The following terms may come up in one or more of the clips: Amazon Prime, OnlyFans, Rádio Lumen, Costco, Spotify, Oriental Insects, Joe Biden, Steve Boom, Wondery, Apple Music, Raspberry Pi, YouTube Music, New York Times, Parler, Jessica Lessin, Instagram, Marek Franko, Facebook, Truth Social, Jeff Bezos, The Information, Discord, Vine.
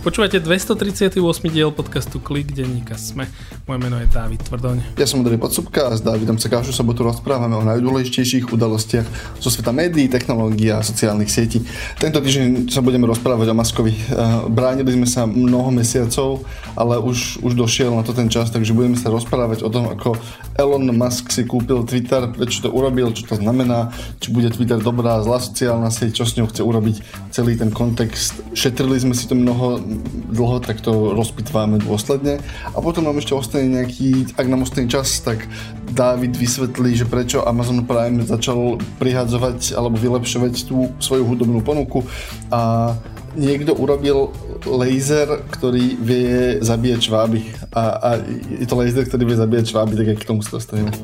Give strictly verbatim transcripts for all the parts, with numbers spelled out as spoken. Počúvate dvestotridsiaty ôsmy diel podcastu Klik denníka SME. Moje meno je Dávid Tvrdoň. Ja som Ondrej Podstupka a s Dávidom sa každú sobotu rozprávame o najdôležitejších udalostiach zo sveta médií, technológií a sociálnych sietí. Tento týždeň sa budeme rozprávať o Muskovi. Bránili sme sa mnoho mesiacov, ale už, už došiel na to ten čas, takže budeme sa rozprávať o tom, ako Elon Musk si kúpil Twitter, prečo to urobil, čo to znamená, či bude Twitter dobrá, zlá sociálna sieť, čo s ňou chce urobiť, celý ten kontext. Šetrili sme si to mnoho dlho, tak to rozpitváme dôsledne a potom nám ešte ostane nejaký, ak nám ostane čas, tak Dávid vysvetlí, že prečo Amazon Prime začal prihadzovať alebo vylepšovať tú svoju hudobnú ponuku a niekto urobil laser, ktorý vie zabíjať šváby a, a je to laser, ktorý vie zabíjať šváby, tak aj k tomu sa dostaneme.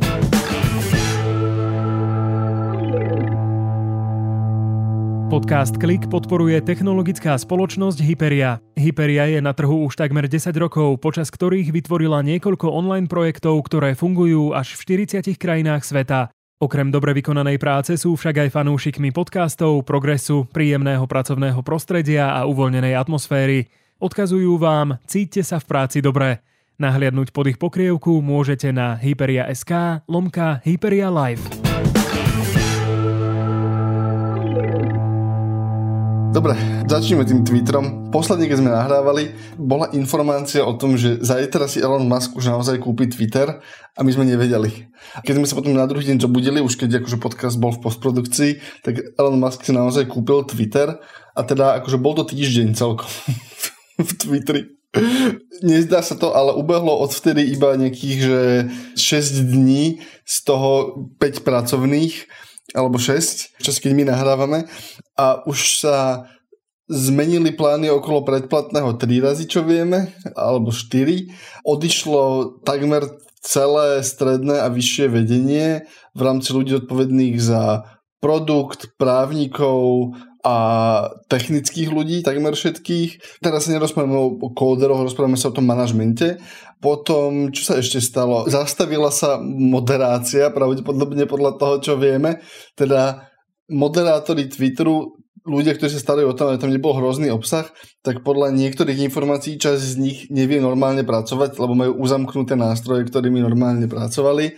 Podcast Klik podporuje technologická spoločnosť Hyperia. Hyperia je na trhu už takmer desať rokov, počas ktorých vytvorila niekoľko online projektov, ktoré fungujú až v štyridsiatich krajinách sveta. Okrem dobre vykonanej práce sú však aj fanúšikmi podcastov, progresu, príjemného pracovného prostredia a uvoľnenej atmosféry. Odkazujú vám, cíťte sa v práci dobre. Nahliadnúť pod ich pokrievku môžete na hyperia bodka es ká lomka Hyperia Live. Dobre, začneme tým Twitterom. Posledne, keď sme nahrávali, bola informácia o tom, že zajtra si Elon Musk už naozaj kúpi Twitter a my sme nevedeli. Keď sme sa potom na druhý deň zobudili, už keď akože podcast bol v postprodukcii, tak Elon Musk si naozaj kúpil Twitter a teda akože bol to týždeň celkom v Twitteri. Nezdá sa to, ale ubehlo od vtedy iba nejakých že šesť dní, z toho päť pracovných alebo šesť, čas keď my nahrávame a už sa zmenili plány okolo predplatného tri razy, čo vieme, alebo štyri. Odišlo takmer celé stredné a vyššie vedenie v rámci ľudí odpovedných za produkt, právnikov a technických ľudí, takmer všetkých. Teraz sa nerozprávame o kóderoch, rozprávame sa o tom manažmente. Potom, čo sa ešte stalo? Zastavila sa moderácia, pravdepodobne podľa toho, čo vieme. Teda moderátori Twitteru, ľudia, ktorí sa starajú o tom, aby tam nebol hrozný obsah, tak podľa niektorých informácií časť z nich nevie normálne pracovať, lebo majú uzamknuté nástroje, ktorými normálne pracovali.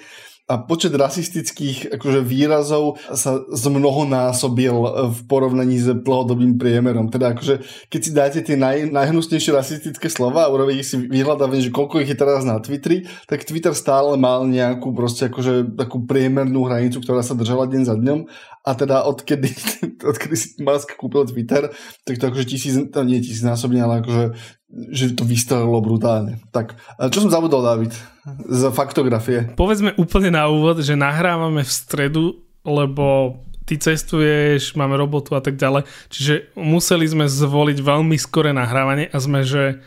A počet rasistických akože výrazov sa zmnohonásobil v porovnaní s dlhodobým priemerom. Teda akože, keď si dáte tie naj, najhnusnejšie rasistické slova a urobíte si vyhľadávanie, že koľko ich je teraz na Twitteri, tak Twitter stále mal nejakú proste akože takú priemernú hranicu, ktorá sa držala deň za dňom. A teda odkedy, odkedy si Musk kúpil Twitter, tak to akože tisíc, to nie tisícnásobne, ale akože že to vystrelilo brutálne. Tak, čo som zabudol, Dávid, z faktografie? Povedzme úplne na úvod, že nahrávame v stredu, lebo ty cestuješ, máme robotu a tak ďalej. Čiže museli sme zvoliť veľmi skoré nahrávanie a sme, že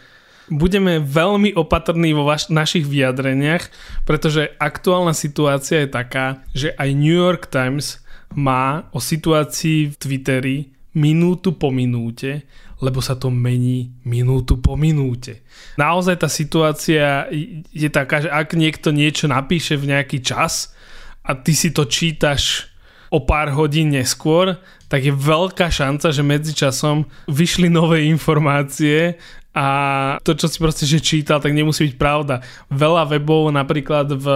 budeme veľmi opatrní vo vaš- našich vyjadreniach, pretože aktuálna situácia je taká, že aj New York Times má o situácii v Twitteri minútu po minúte, lebo sa to mení minútu po minúte. Naozaj tá situácia je taká, že ak niekto niečo napíše v nejaký čas a ty si to čítaš o pár hodín neskôr, tak je veľká šanca, že medzičasom vyšli nové informácie a to, čo si proste že čítal, tak nemusí byť pravda. Veľa webov napríklad v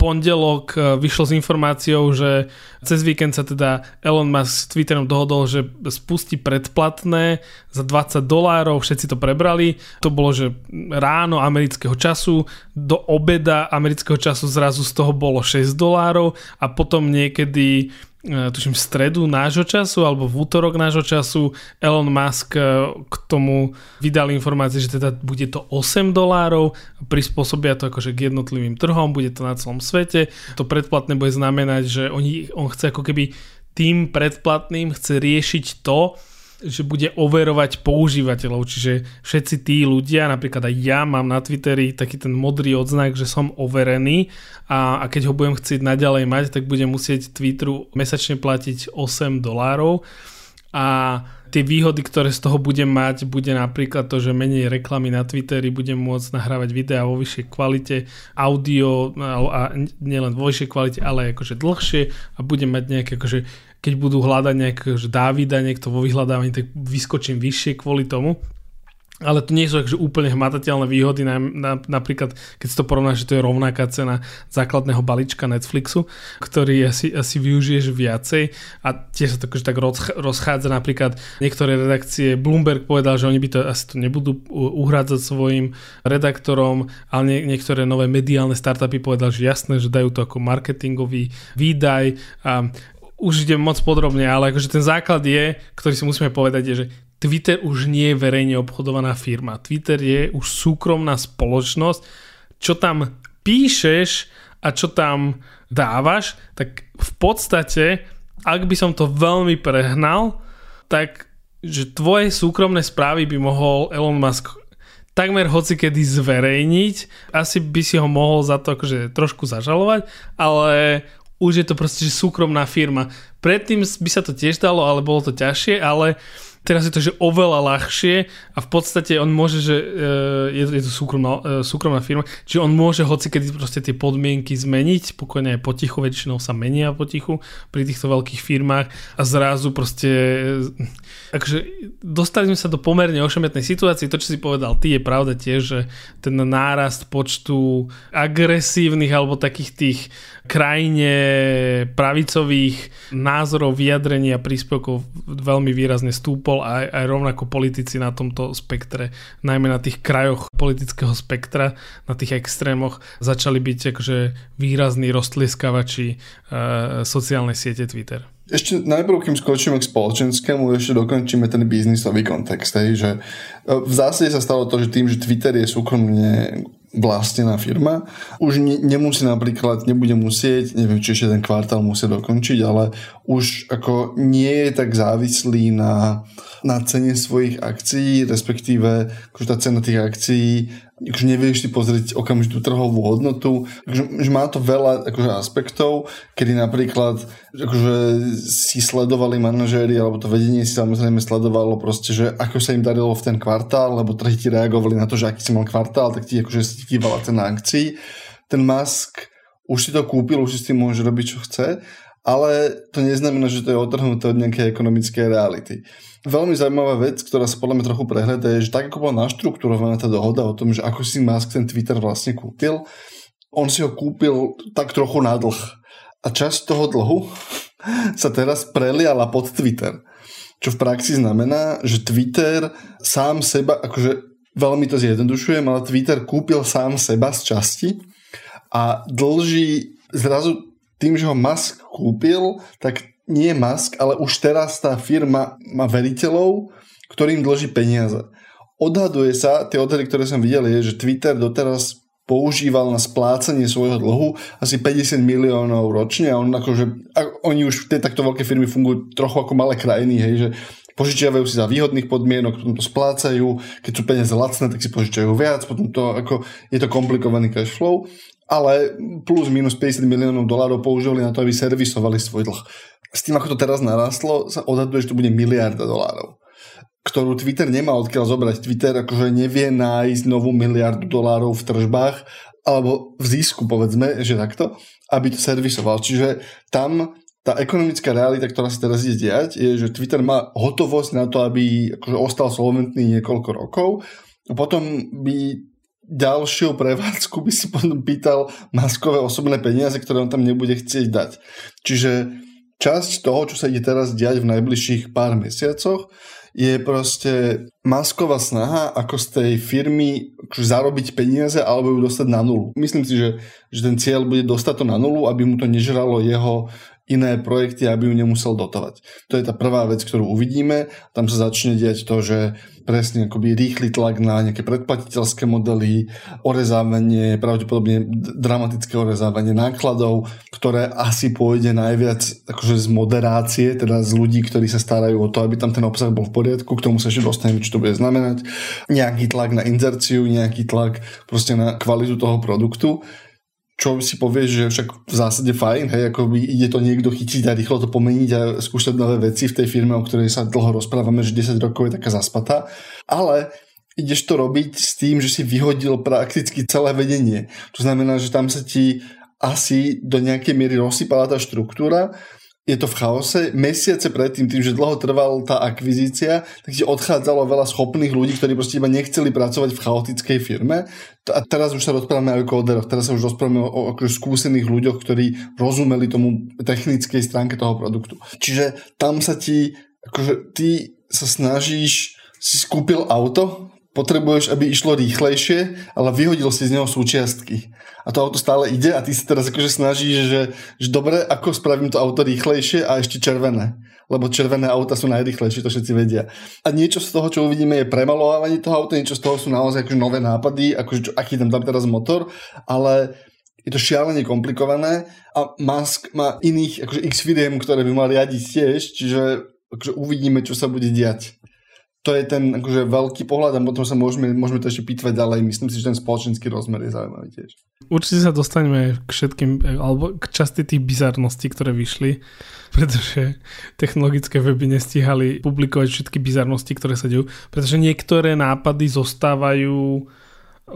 pondelok vyšlo s informáciou, že cez víkend sa teda Elon Musk s Twitterom dohodol, že spustí predplatné za dvadsať dolárov, všetci to prebrali. To bolo, že ráno amerického času, do obeda amerického času zrazu z toho bolo šesť dolárov a potom niekedy tuším v stredu nášho času alebo v útorok nášho času Elon Musk k tomu vydal informácie, že teda bude to osem dolárov, prispôsobia to akože k jednotlivým trhom, bude to na celom svete. To predplatné bude znamenať, že on, on chce ako keby tým predplatným chce riešiť to, že bude overovať používateľov, čiže všetci tí ľudia, napríklad aj ja mám na Twitteri taký ten modrý odznak, že som overený a, a keď ho budem chcieť naďalej mať, tak budem musieť Twitteru mesačne platiť osem dolárov a tie výhody, ktoré z toho budem mať, bude napríklad to, že menej reklamy na Twitteri, budem môcť nahrávať videá vo vyššej kvalite, audio a nielen vo vyššej kvalite, ale akože dlhšie a budem mať nejaké akože keď budú hľadať nejakého Dávida, niekto vo vyhľadávaní, tak vyskočím vyššie kvôli tomu. Ale to nie sú akože úplne hmatateľné výhody, na, na, napríklad keď si to porovnáš, že to je rovnaká cena základného balíčka Netflixu, ktorý asi, asi využiješ viacej a tiež sa to akože tak rozchádza. Napríklad niektoré redakcie, Bloomberg povedal, že oni by to asi to nebudú uhrádzať svojim redaktorom, ale nie, niektoré nové mediálne startupy povedal, že jasné, že dajú to ako marketingový výdaj a už idem moc podrobne, ale akože ten základ je, ktorý si musíme povedať, je, že Twitter už nie je verejne obchodovaná firma. Twitter je už súkromná spoločnosť. Čo tam píšeš a čo tam dávaš, tak v podstate, ak by som to veľmi prehnal, tak že tvoje súkromné správy by mohol Elon Musk takmer hocikedy zverejniť. Asi by si ho mohol za to akože trošku zažalovať, ale už je to proste že súkromná firma. Predtým by sa to tiež dalo, ale bolo to ťažšie, ale teraz je to, že oveľa ľahšie a v podstate on môže, že je to, je to súkromná, súkromná firma, čiže on môže hocikedy proste tie podmienky zmeniť, pokojne aj potichu, väčšinou sa menia potichu pri týchto veľkých firmách a zrazu proste akože dostali sme sa do pomerne ošemetnej situácie. To, čo si povedal ty, je pravda tiež, že ten nárast počtu agresívnych alebo takých tých krajine pravicových názorov, vyjadrení a príspevkov veľmi výrazne stúpol. Aj, aj rovnako politici na tomto spektre, najmä na tých krajoch politického spektra, na tých extrémoch, začali byť akože výrazní roztlieskavači e, sociálnej siete Twitter. Ešte najprv, kým skočíme k spoločenskému, ešte dokončíme ten biznisový kontext. Hej, že v zásade sa stalo to, že tým, že Twitter je súkromne vlastnená firma, už ne, nemusí napríklad, nebude musieť, neviem, či ešte ten kvartál musia dokončiť, ale už ako nie je tak závislý na, na cene svojich akcií, respektíve akože tá cena tých akcií, akože nevieš si pozrieť okamžitú trhovú hodnotu, akože má to veľa akože aspektov, kedy napríklad akože si sledovali manažéri, alebo to vedenie si samozrejme sledovalo proste, že ako sa im darilo v ten kvartál, lebo trhy ti reagovali na to, že aký si mal kvartál, tak ti akože kývala cena akcií. Ten Musk už si to kúpil, už si s tým môže robiť, čo chce, ale to neznamená, že to je odtrhnuté od nejakej ekonomickej reality. Veľmi zaujímavá vec, ktorá sa podľa mňa trochu prehľadá, je, že tak ako bola naštruktúrovaná tá dohoda o tom, že ako si Musk ten Twitter vlastne kúpil, on si ho kúpil tak trochu na dlh. A časť toho dlhu sa teraz preliala pod Twitter. Čo v praxi znamená, že Twitter sám seba, akože veľmi to zjednodušujem, ale Twitter kúpil sám seba z časti a dlží zrazu tým, že ho Musk kúpil, tak nie Musk, ale už teraz tá firma má veriteľov, ktorým dlží peniaze. Odhaduje sa, tie odhady, ktoré som videl, je, že Twitter doteraz používal na splácanie svojho dlhu asi päťdesiat miliónov ročne a on akože, oni už v tej takto veľké firmy fungujú trochu ako malé krajiny, hej, že požičiavajú si za výhodných podmienok, potom to splácajú, keď sú peniaze lacné, tak si požičiavajú viac, potom to ako, je to komplikovaný cash flow, ale plus minus päťdesiat miliónov dolárov používali na to, aby servisovali svoj dlh. S tým, ako to teraz narastlo, sa odhaduje, že to bude miliarda dolárov, ktorú Twitter nemá odkiaľ zobrať. Twitter akože nevie nájsť novú miliardu dolárov v tržbách alebo v zisku, povedzme, že takto, aby to servisoval. Čiže tam tá ekonomická realita, ktorá sa teraz ide diať, je, že Twitter má hotovosť na to, aby akože ostal solventný niekoľko rokov. A potom by ďalšiu prevádzku by si potom pýtal Muskové osobné peniaze, ktoré on tam nebude chcieť dať. Čiže časť toho, čo sa ide teraz diať v najbližších pár mesiacoch, je proste Musková snaha, ako z tej firmy akože zarobiť peniaze alebo ju dostať na nulu. Myslím si, že, že ten cieľ bude dostať to na nulu, aby mu to nežralo jeho iné projekty, aby ju nemusel dotovať. To je tá prvá vec, ktorú uvidíme. Tam sa začne diať to, že presne akoby rýchly tlak na nejaké predplatiteľské modely, orezávanie, pravdepodobne dramatické orezávanie nákladov, ktoré asi pôjde najviac akože z moderácie, teda z ľudí, ktorí sa starajú o to, aby tam ten obsah bol v poriadku, k tomu sa ešte dostaneme, čo to bude znamenať. Nejaký tlak na inzerciu, nejaký tlak proste na kvalitu toho produktu. Čo si povieš, že však v zásade fajn, hej, ako by ide to niekto chytiť a rýchlo to pomeniť a skúšať nové veci v tej firme, o ktorej sa dlho rozprávame, že desať rokov je taká zaspatá, ale ideš to robiť s tým, že si vyhodil prakticky celé vedenie. To znamená, že tam sa ti asi do nejakej miery rozsypala tá štruktúra je to v chaose. Mesiace predtým, tým, že dlho trvala tá akvizícia, tak ti odchádzalo veľa schopných ľudí, ktorí proste iba nechceli pracovať v chaotickej firme. A teraz už sa rozprávame aj o kóderoch, teraz sa už rozprávame o, o skúsených ľuďoch, ktorí rozumeli tomu technickej stránke toho produktu. Čiže tam sa ti, akože ty sa snažíš, si skúpil auto, potrebuješ, aby išlo rýchlejšie, ale vyhodil si z neho súčiastky. A to auto stále ide a ty si teraz akože snažíš, že, že dobre, ako spravím to auto rýchlejšie a ešte červené. Lebo červené auta sú najrýchlejšie, to všetci vedia. A niečo z toho, čo uvidíme, je premalovanie toho auta, niečo z toho sú naozaj akože nové nápady, akože aký tam tam teraz motor, ale je to šialene komplikované a Musk má iných akože x firiem, ktoré by mal riadiť tiež, čiže akože uvidíme, čo sa bude diať. To je ten akože veľký pohľad a potom sa môžeme, môžeme to ešte pýtvať ďalej. Myslím si, že ten spoločenský rozmer je zaujímavý tiež. Určite sa dostaneme k všetkým, alebo k časti tých bizarností, ktoré vyšli, pretože technologické weby nestíhali publikovať všetky bizarnosti, ktoré sa dejú, pretože niektoré nápady zostávajú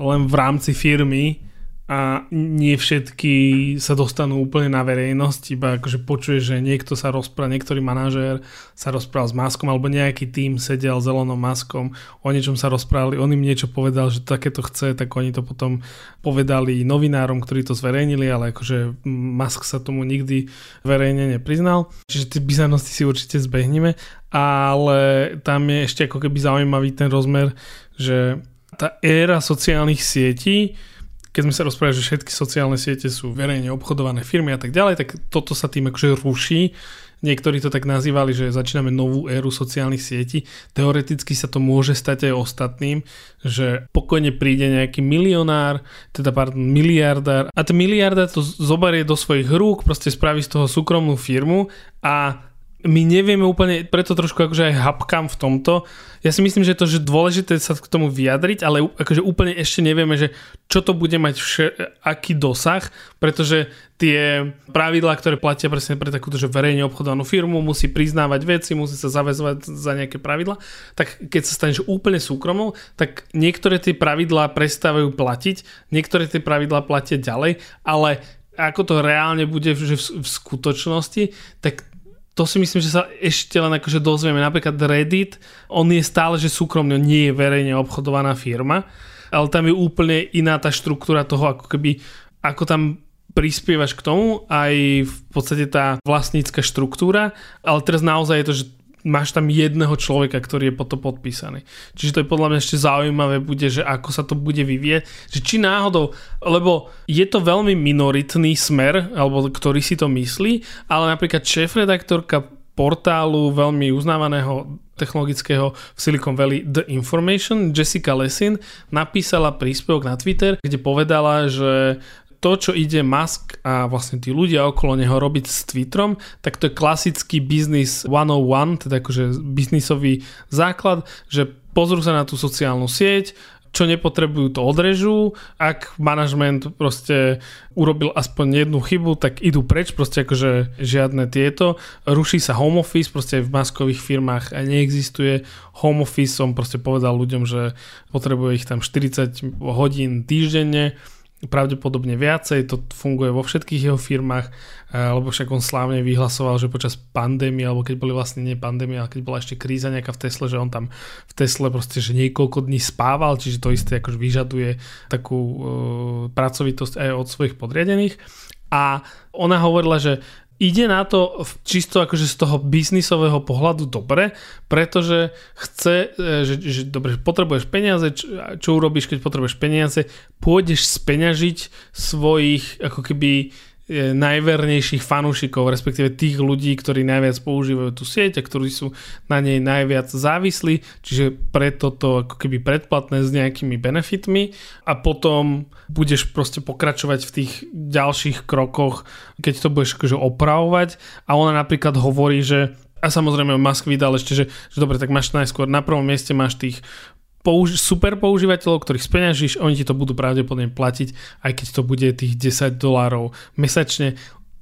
len v rámci firmy a nie všetky sa dostanú úplne na verejnosť, iba akože počuješ, že niekto sa rozpráva, niektorý manažér sa rozprával s Muskom, alebo nejaký tým sedel s Elonom Muskom, o niečom sa rozprávali, on im niečo povedal, že takéto chce, tak oni to potom povedali novinárom, ktorí to zverejnili, ale akože Musk sa tomu nikdy verejne nepriznal, čiže tie bizarnosti si určite zbehneme, ale tam je ešte ako keby zaujímavý ten rozmer, že tá éra sociálnych sietí, keď sme sa rozprávali, že všetky sociálne siete sú verejne obchodované firmy a tak ďalej, tak toto sa tým akože ruší. Niektorí to tak nazývali, že začíname novú éru sociálnych sietí. Teoreticky sa to môže stať aj ostatným, že pokojne príde nejaký milionár, teda pardon, miliardár a ten miliardár to zoberie do svojich rúk, proste spraví z toho súkromnú firmu a my nevieme úplne, preto trošku akože aj hapkám v tomto. Ja si myslím, že to je dôležité sa k tomu vyjadriť, ale akože úplne ešte nevieme, že čo to bude mať vše, aký dosah, pretože tie pravidlá, ktoré platia presne pre takúto, že verejne obchodovanú firmu, musí priznávať veci, musí sa zaväzovať za nejaké pravidlá, tak keď sa staneš úplne súkromou, tak niektoré tie pravidlá prestávajú platiť, niektoré tie pravidlá platia ďalej, ale ako to reálne bude v, v skutočnosti, tak to si myslím, že sa ešte len akože dozvieme. Napríklad Reddit, on je stále, že súkromne, nie je verejne obchodovaná firma, ale tam je úplne iná tá štruktúra toho, ako keby, ako tam prispievaš k tomu, aj v podstate tá vlastnícka štruktúra, ale teraz naozaj je to, že máš tam jedného človeka, ktorý je pod to podpísaný. Čiže to je podľa mňa ešte zaujímavé bude, že ako sa to bude vyvieť, že či náhodou, lebo je to veľmi minoritný smer, alebo ktorý si to myslí, ale napríklad šéfredaktorka portálu veľmi uznávaného technologického v Silicon Valley The Information, Jessica Lessin, napísala príspevok na Twitter, kde povedala, že to, čo ide Musk a vlastne tí ľudia okolo neho robiť s Twitterom, tak to je klasický business one oh one, teda akože biznisový základ, že pozrú sa na tú sociálnu sieť, čo nepotrebujú, to odrežú, ak manažment proste urobil aspoň jednu chybu, tak idú preč, proste akože žiadne tieto, ruší sa home office, proste v maskových firmách neexistuje home office, som proste povedal ľuďom, že potrebuje ich tam štyridsať hodín týždenne, pravdepodobne viacej, to funguje vo všetkých jeho firmách, lebo však on slávne vyhlasoval, že počas pandémie, alebo keď boli vlastne nie pandémie, ale keď bola ešte kríza nejaká v Tesle, že on tam v Tesle proste, že niekoľko dní spával, čiže to isté akože vyžaduje takú uh, pracovitosť aj od svojich podriadených. A ona hovorila, že ide na to čisto akože z toho biznisového pohľadu dobre, pretože chce, že, že dobre, potrebuješ peniaze, čo, čo urobíš, keď potrebuješ peniaze, pôjdeš speňažiť svojich ako keby najvernejších fanúšikov, respektíve tých ľudí, ktorí najviac používajú tú sieť a ktorí sú na nej najviac závislí, čiže preto to ako keby predplatné s nejakými benefitmi a potom budeš proste pokračovať v tých ďalších krokoch, keď to budeš akože opravovať. A ona napríklad hovorí, že a samozrejme Musk vydal ešte, že, že dobre, tak máš najskôr na prvom mieste máš tých Použ- super používateľov, ktorých speňažíš, oni ti to budú pravdepodobne platiť, aj keď to bude tých desať dolárov mesačne.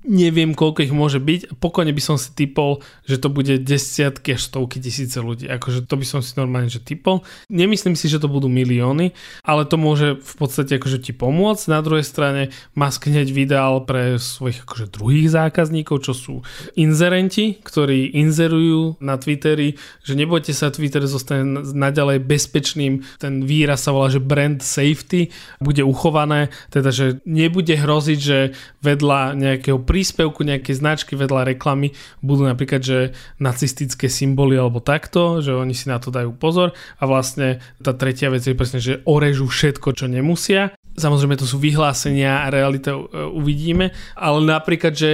neviem, koľko ich môže byť. Pokojne by som si typol, že to bude desiatky až stovky tisíce ľudí. Akože to by som si normálne že typol. Nemyslím si, že to budú milióny, ale to môže v podstate akože ti pomôcť. Na druhej strane Musk hneď vydal pre svojich akože druhých zákazníkov, čo sú inzerenti, ktorí inzerujú na Twitteri, že nebojte sa, Twitter zostane naďalej bezpečným. Ten výraz sa volá, že brand safety bude uchované, teda že nebude hroziť, že vedľa nejakého príspevku nejakej značky, vedľa reklamy budú napríklad, že nacistické symboly alebo takto, že oni si na to dajú pozor. A vlastne tá tretia vec je presne, že orežú všetko, čo nemusia. Samozrejme to sú vyhlásenia a realita uvidíme, ale napríklad, že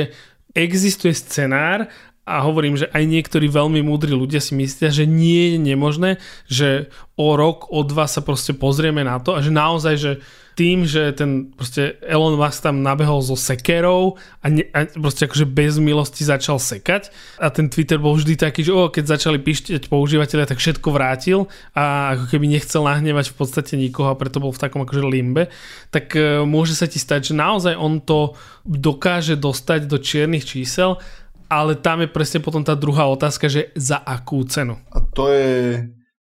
existuje scenár a hovorím, že aj niektorí veľmi múdri ľudia si myslia, že nie je nemožné, že o rok, o dva sa proste pozrieme na to a že naozaj, že tým, že ten proste Elon Musk tam nabehol so sekerou a, ne, a proste akože bez milosti začal sekať a ten Twitter bol vždy taký, že o, keď začali píšťať používateľia, tak všetko vrátil a ako keby nechcel nahnevať v podstate nikoho a preto bol v takom akože limbe, tak e, môže sa ti stať, že naozaj on to dokáže dostať do čiernych čísel, ale tam je presne potom tá druhá otázka, že za akú cenu. A to je,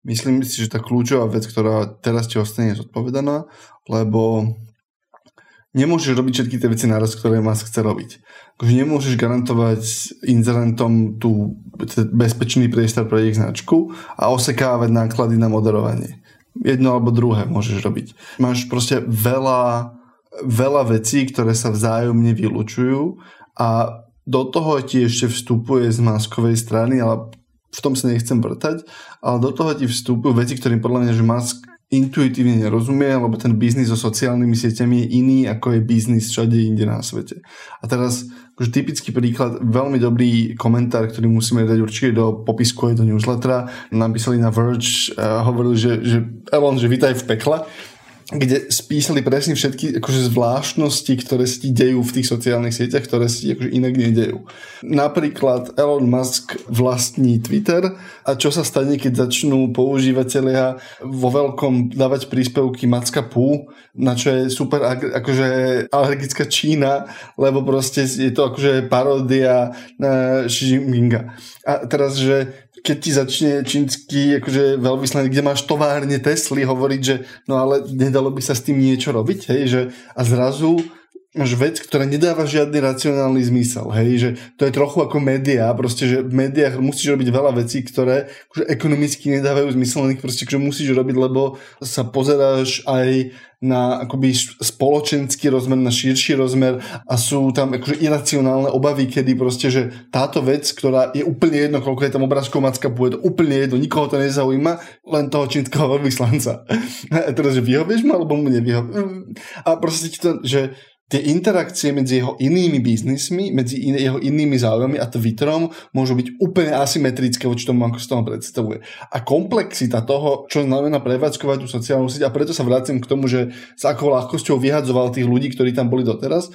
myslím si, že tá kľúčová vec, ktorá teraz ti ostane zodpovedaná, lebo nemôžeš robiť všetky tie veci naraz, ktoré Musk chce robiť. Akože nemôžeš garantovať inzerentom tú bezpečný priestor pre ich značku a osekávať náklady na moderovanie. Jedno alebo druhé môžeš robiť. Máš proste veľa, veľa vecí, ktoré sa vzájomne vylúčujú a do toho ti ešte vstupuje z Muskovej strany, ale v tom sa nechcem vrtať, ale do toho ti vstupujú veci, ktorým podľa mňa, že Musk intuitívne nerozumie, lebo ten biznis so sociálnymi sieťami je iný, ako je biznis všade inde na svete. A teraz, akože typický príklad, veľmi dobrý komentár, ktorý musíme dať určite do popisku aj do newslettera, napísali na Verge a hovorili, že, že Elon, že vítaj v pekle, kde spísali presne všetky akože zvláštnosti, ktoré si dejú v tých sociálnych sieťach, ktoré si akože inak nedejú. Napríklad Elon Musk vlastní Twitter a čo sa stane, keď začnú používatelia vo veľkom dávať príspevky Macka Pú, na čo je super akože alergická Čína, lebo proste je to akože paródia na Xi Jinpinga. A teraz, že keď ti začne čínsky akože veľvyslanec, kde máš továrne Tesly, hovoriť, že no ale nedalo by sa s tým niečo robiť, hej, že a zrazu máš vec, ktorá nedáva žiadny racionálny zmysel, hej, že to je trochu ako médiá, proste, že v médiách musíš robiť veľa vecí, ktoré akože ekonomicky nedávajú zmysel, ale proste, že musíš robiť, lebo sa pozeráš aj na akoby spoločenský rozmer, na širší rozmer a sú tam akože iracionálne obavy, kedy proste, že táto vec, ktorá je úplne jedno, koľko je tam obrázkov Macka Pú, je to úplne jedno, nikoho to nezaujíma, len toho čínskeho veľvyslanca. A teraz, že vyhovieš ma, alebo mu nevyhovieš. A proste to, že tie interakcie medzi jeho inými biznismi, medzi in- jeho inými záujmami a Twitterom môžu byť úplne asymetrické voči tomu, ako sa tomu predstavuje. A komplexita toho, čo znamená prevádzkovať tú sociálnu sieť, a preto sa vracím k tomu, že s akou ľahkosťou vyhadzoval tých ľudí, ktorí tam boli doteraz,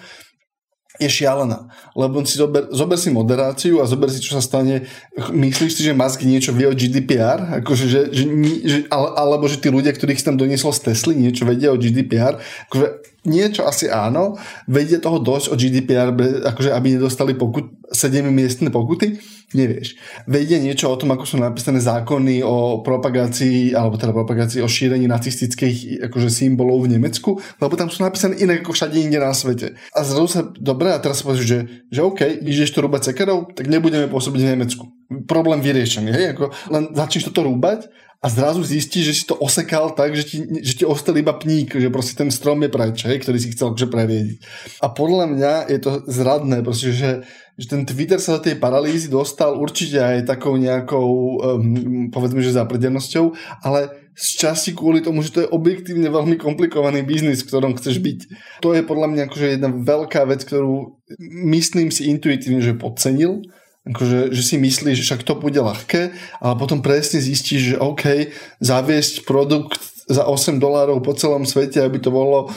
je šialená. Lebo si zober, zober si moderáciu a zober si, čo sa stane. Myslíš si, že Musk niečo vie o G D P R? Akože, že, že, že, ale, alebo že tí ľudia, ktorých si tam donieslo z Tesly, niečo vedia o G D P R? Akože niečo asi áno, vedia toho dosť o G D P R, akože aby nedostali pokut, sedemmiestne pokuty, nevieš. Vedia niečo o tom, ako sú napísané zákony o propagácii, alebo teda propagácii o šírení nacistických akože symbolov v Nemecku, lebo tam sú napísané inak ako všade inde na svete. A zrazu sa, dobre, a teraz sa povieš, že, že OK, ideš to rúbať sekerov, tak nebudeme pôsobiť v Nemecku. Problém vyriešený, hej, ako len začneš toto rúbať a zrazu zistíš, že si to osekal tak, že ti, že ti ostal iba pník, že proste ten strom je preč, hej, ktorý si chcel preriediť. A podľa mňa je to zradné, proste, že, že ten Twitter sa do tej paralýzy dostal určite aj takou nejakou, um, povedzme, že zaprdenosťou, ale z časti kvôli tomu, že to je objektívne veľmi komplikovaný biznis, v ktorom chceš byť. To je podľa mňa akože jedna veľká vec, ktorú myslím si intuitívne, že podcenil, akože, že si myslíš, že však to bude ľahké, ale potom presne zistíš, že OK, zaviesť produkt za osem dolárov po celom svete, aby to bolo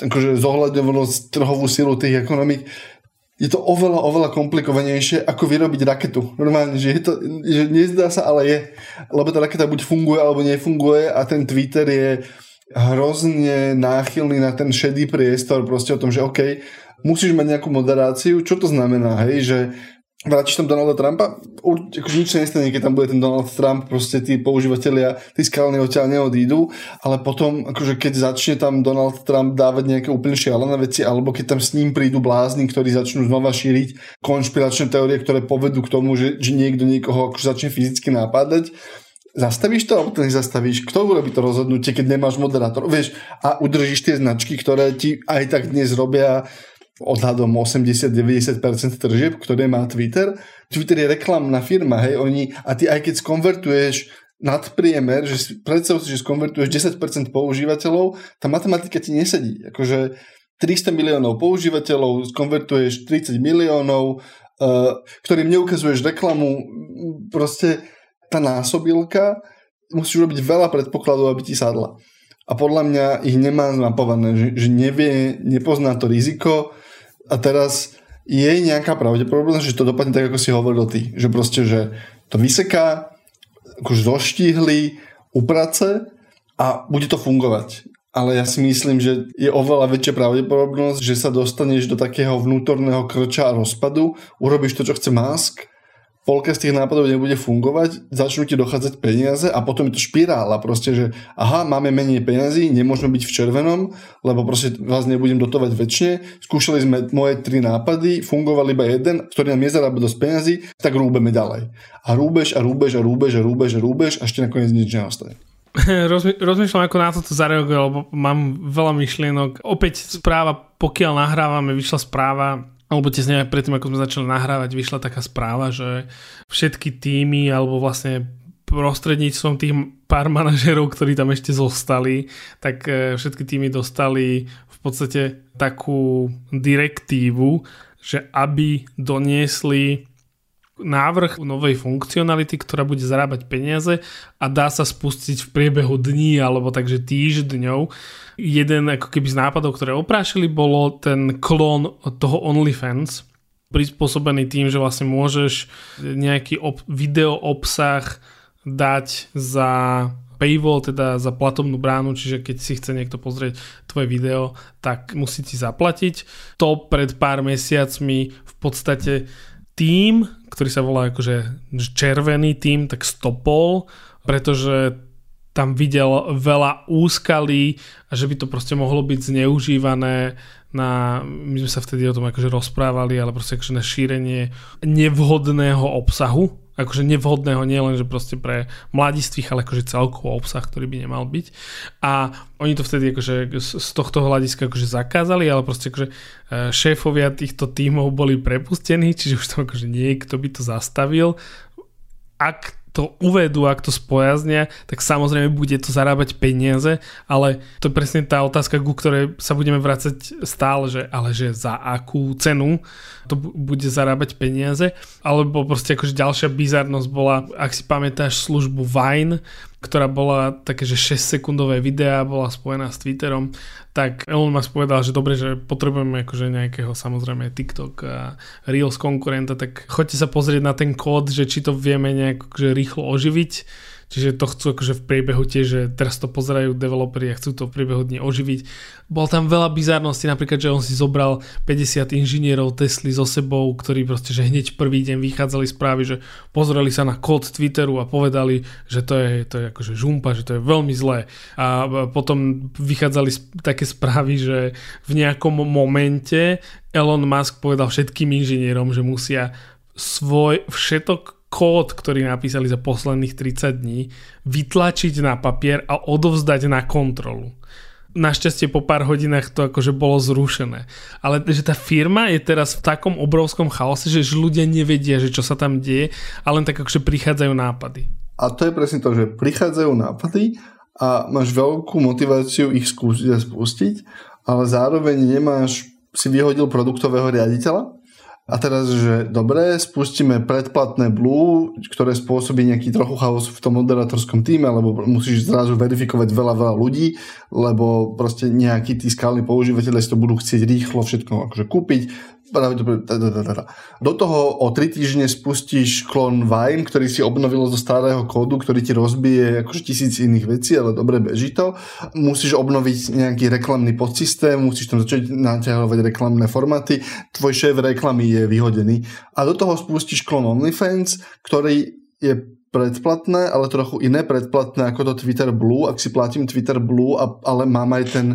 akože zohľadňovalo trhovú silu tých ekonomík, je to oveľa, oveľa komplikovanejšie, ako vyrobiť raketu. Normálne, že, je to, že nezdá sa, ale je. Lebo tá raketa buď funguje, alebo nefunguje a ten Twitter je hrozne náchylný na ten šedý priestor, proste o tom, že OK, musíš mať nejakú moderáciu, čo to znamená, hej, že vrátiš tam Donalda Trumpa, urč- akože nič sa nestane, keď tam bude ten Donald Trump, proste tí používateľia, tí skalní odtiaľ neodídu, ale potom, akože keď začne tam Donald Trump dávať nejaké úplne šialené veci, alebo keď tam s ním prídu blázni, ktorí začnú znova šíriť konšpiračné teórie, ktoré povedú k tomu, že, že niekto niekoho akože začne fyzicky napádať, zastavíš to, alebo to nezastavíš? Kto urobí to rozhodnutie, keď nemáš moderátor? Vieš, a udržíš tie značky, ktoré ti aj tak dnes robia odhadom osemdesiat deväťdesiat percent tržieb, ktoré má Twitter. Twitter je reklamná firma, hej, oni, a ty aj keď skonvertuješ nadpriemer, že predstav si, že skonvertuješ desať percent používateľov, tá matematika ti nesedí. Akože tristo miliónov používateľov, skonvertuješ tridsať miliónov, uh, ktorým neukazuješ reklamu, proste tá násobilka, musíš robiť veľa predpokladov, aby ti sadla. A podľa mňa ich nemá zmapované, že, že nevie, nepozná to riziko a teraz je nejaká pravdepodobnosť, že to dopadne tak, ako si hovoril ty. Že proste, že to vyseká, akože doštíhli, uprace a bude to fungovať. Ale ja si myslím, že je oveľa väčšia pravdepodobnosť, že sa dostaneš do takého vnútorného krča a rozpadu, urobíš to, čo chce Musk, polka z tých nápadov nebude fungovať, začnú ti dochádzať peniaze a potom je to špirála proste, že aha, máme menej peniazy, nemôžeme byť v červenom, lebo proste vás nebudem dotovať väčšine, skúšali sme moje tri nápady, fungoval iba jeden, ktorý nám nezarába dosť peniazy, tak rúbeme ďalej. A rúbeš, a rúbeš, a rúbeš, a rúbeš, a rúbeš, a ešte nakoniec nič neostane. Rozmýšľam, ako na toto zareagujem, lebo mám veľa myšlienok. Opäť správa, pokiaľ nahrávame, vyšla správa, alebo tesne aj predtým, ako sme začali nahrávať, vyšla taká správa, že všetky týmy, alebo vlastne prostredníctvom tých pár manažerov, ktorí tam ešte zostali, tak všetky týmy dostali v podstate takú direktívu, že aby doniesli návrh novej funkcionality, ktorá bude zarábať peniaze a dá sa spustiť v priebehu dní alebo takže týždňov. Jeden ako keby z nápadov, ktoré oprášili, bolo ten klón toho OnlyFans, prispôsobený tým, že vlastne môžeš nejaký ob- video obsah dať za paywall, teda za platobnú bránu, čiže keď si chce niekto pozrieť tvoje video, tak musí ti zaplatiť. To pred pár mesiacmi v podstate tým, ktorý sa volá akože červený tým, tak stopol, pretože tam videl veľa úskalí a že by to proste mohlo byť zneužívané na, my sme sa vtedy o tom akože rozprávali, ale proste akože na šírenie nevhodného obsahu, akože nevhodného nielen, že proste pre mladistvých, ale akože celkovo obsah, ktorý by nemal byť. A oni to vtedy akože z tohto hľadiska akože zakázali, ale proste akože šéfovia týchto tímov boli prepustení, čiže už tam akože niekto by to zastavil. Ak to uvedú, ak to spojaznia, tak samozrejme bude to zarábať peniaze, ale to je presne tá otázka, ku ktorej sa budeme vracať stále, že ale že za akú cenu to bude zarábať peniaze, alebo proste akože ďalšia bizarnosť bola, ak si pamätáš službu Vine, ktorá bola také, že šesťsekundové videá, bola spojená s Twitterom, tak Elon Musk povedal, že dobre, že potrebujeme akože nejakého samozrejme TikTok a Reels konkurenta, tak choďte sa pozrieť na ten kód, že či to vieme nejak akože rýchlo oživiť, čiže to chcú akože v priebehu tiež, že teraz to pozerajú developeri a chcú to v priebehu dne oživiť. Bol tam veľa bizarností, napríklad, že on si zobral päťdesiat inžinierov Tesly so sebou, ktorí proste, že hneď prvý deň vychádzali správy, že pozreli sa na kód Twitteru a povedali, že to je, to je akože žumpa, že to je veľmi zlé. A potom vychádzali také správy, že v nejakom momente Elon Musk povedal všetkým inžinierom, že musia svoj všetok kód, ktorý napísali za posledných tridsať dní, vytlačiť na papier a odovzdať na kontrolu. Našťastie po pár hodinách to akože bolo zrušené. Ale že tá firma je teraz v takom obrovskom chaose, že ľudia nevedia, že čo sa tam deje, ale len tak akože prichádzajú nápady. A to je presne to, že prichádzajú nápady a máš veľkú motiváciu ich skúsiť a spustiť, ale zároveň nemáš, si vyhodil produktového riaditeľa. A teraz, že dobre, spustíme predplatné Blue, ktoré spôsobí nejaký trochu chaos v tom moderátorskom týme, lebo musíš zrazu verifikovať veľa, veľa ľudí, lebo proste nejakí tí skalní používateľe si to budú chcieť rýchlo všetko akože kúpiť. Do toho o tri týždne spustíš klon Vine, ktorý si obnovilo zo starého kódu, ktorý ti rozbije akože tisíc iných vecí, ale dobre, beží to. Musíš obnoviť nejaký reklamný podsystém, musíš tam začať naťahovať reklamné formáty, tvoj šéf reklamy je vyhodený. A do toho spustíš klon OnlyFans, ktorý je predplatné, ale trochu iné predplatné ako to Twitter Blue. Ak si platím Twitter Blue, a, ale mám aj ten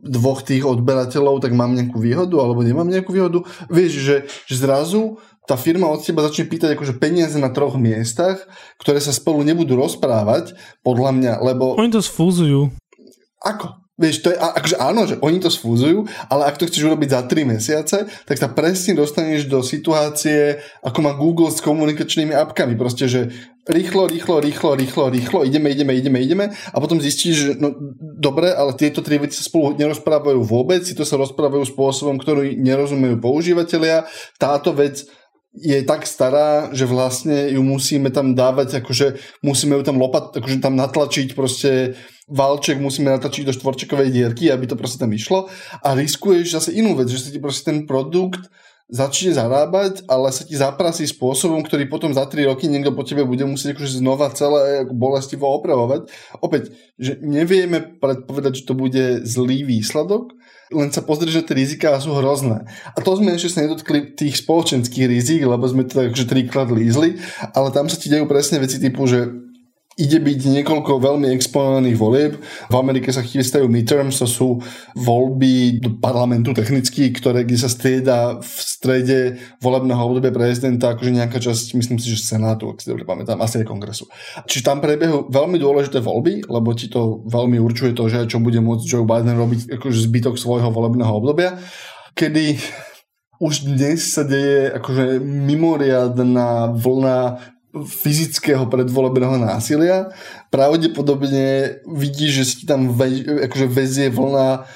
dvoch tých odberateľov, tak mám nejakú výhodu alebo nemám nejakú výhodu. Vieš, že, že zrazu tá firma od seba začne pýtať akože peniaze na troch miestach, ktoré sa spolu nebudú rozprávať, podľa mňa, lebo... Oni to sfúzujú. Ako? Vieš, to je, akože áno, že oni to sfúzujú, ale ak to chceš urobiť za tri mesiace, tak sa presne dostaneš do situácie, ako má Google s komunikačnými apkami. Proste, že rýchlo, rýchlo, rýchlo, rýchlo, rýchlo, ideme, ideme, ideme, ideme a potom zistíš, že no dobre, ale tieto tri veci sa spolu nerozprávajú vôbec, si to sa rozprávajú spôsobom, ktorý nerozumejú používatelia. Táto vec je tak stará, že vlastne ju musíme tam dávať, akože musíme ju tam lopať, akože tam natlačiť proste valček, musíme natlačiť do štvorčekovej dierky, aby to proste tam išlo a riskuješ zase inú vec, že sa ti proste ten produkt začne zarábať, ale sa ti zaprasí spôsobom, ktorý potom za tri roky niekto po tebe bude musieť akože znova celé bolestivo opravovať. Opäť, že nevieme predpovedať, že to bude zlý výsledok, len sa pozrieš, že tie riziká sú hrozné. A to sme ešte sa nedotkli tých spoločenských rizik, lebo sme to tak akože trikrát lízli, ale tam sa ti dejú presne veci typu, že ide byť niekoľko veľmi exponovaných volieb. V Amerike sa chystajú midterms, to sú voľby do parlamentu technicky, ktoré, kde sa strieda v strede volebného obdobia prezidenta, akože nejaká časť, myslím si, že senátu, ak si dobre pamätám, asi aj kongresu. Čiže tam prebiehajú veľmi dôležité voľby, lebo ti to veľmi určuje to, že čo bude môcť Joe Biden robiť akože zbytok svojho volebného obdobia, kedy... Už dnes sa deje akože mimoriadna vlna fyzického predvolebného násilia. Pravdepodobne vidíš, že si tam ve, akože vezie vlna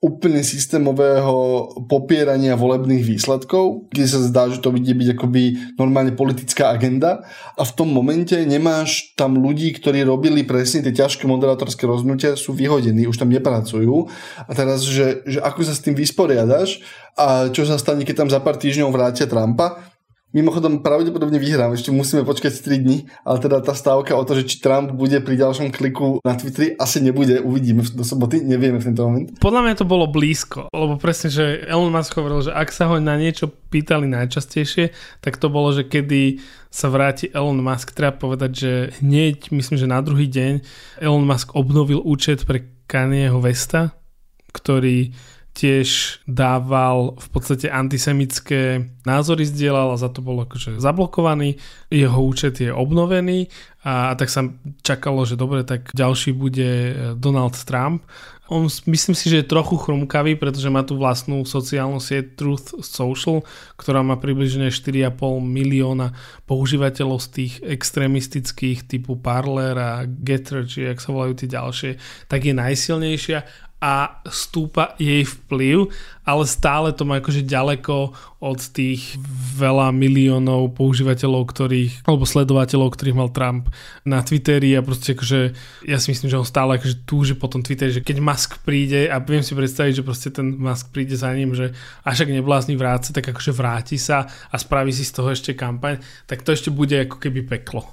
úplne systémového popierania volebných výsledkov, kde sa zdá, že to bude byť akoby normálne politická agenda a v tom momente nemáš tam ľudí, ktorí robili presne tie ťažké moderátorské rozhodnutia, sú vyhodení, už tam nepracujú a teraz, že, že ako sa s tým vysporiadaš a čo sa stane, keď tam za pár týždňov vrátia Trumpa. Mimochodom, pravdepodobne vyhrám, ešte musíme počkať tri dni, ale teda tá stávka o to, že či Trump bude pri ďalšom kliku na Twitteri, asi nebude, uvidíme do soboty, nevieme v tento moment. Podľa mňa to bolo blízko, lebo presne, že Elon Musk hovoril, že ak sa ho na niečo pýtali najčastejšie, tak to bolo, že kedy sa vráti Elon Musk, treba povedať, že hneď, myslím, že na druhý deň Elon Musk obnovil účet pre Kanyeho Westa, ktorý tiež dával v podstate antisemické názory, zdieľal a za to bol akože zablokovaný. Jeho účet je obnovený a, a tak sa čakalo, že dobre, tak ďalší bude Donald Trump. On, myslím si, že je trochu chrumkavý, pretože má tú vlastnú sociálnu sieť Truth Social, ktorá má približne štyri a pol milióna používateľov z tých extrémistických typu Parler a Gettr, či ak sa volajú tie ďalšie, tak je najsilnejšia a stúpa jej vplyv, ale stále to má akože ďaleko od tých veľa miliónov používateľov, ktorých, alebo sledovateľov, ktorých mal Trump na Twitteri a proste akože, ja si myslím, že on stále akože túži po tom Twitteri, že keď Musk príde a viem si predstaviť, že proste ten Musk príde za ním, že až ak neblázni vráca, tak akože vráti sa a spraví si z toho ešte kampaň, tak to ešte bude ako keby peklo,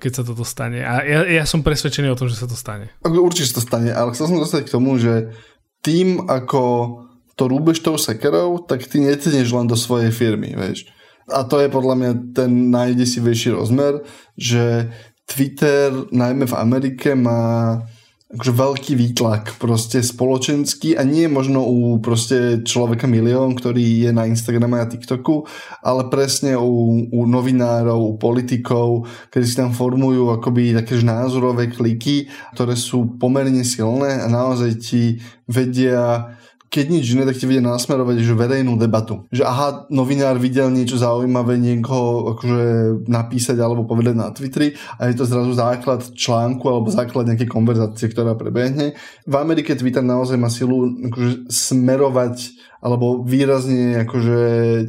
keď sa toto stane. A ja, ja som presvedčený o tom, že sa to stane. Určite sa to stane, ale chcel som dostať k tomu, že tým, ako to rúbeš tou sekerou, tak ty necenieš len do svojej firmy, vieš. A to je podľa mňa ten najdesivejší rozmer, že Twitter, najmä v Amerike, má akože veľký výtlak proste spoločenský a nie možno u proste človeka milión, ktorý je na Instagrame a TikToku, ale presne u, u novinárov, u politikov, keď si tam formujú akoby takéž názorové kliky, ktoré sú pomerne silné a naozaj ti vedia, keď nič iné, tak ti vedia nasmerovať že verejnú debatu. Že aha, novinár videl niečo zaujímavé, niekoho akože napísať alebo povedať na Twitteri a je to zrazu základ článku alebo základ nejakej konverzácie, ktorá prebehne. V Amerike Twitter naozaj má silu akože smerovať alebo výrazne akože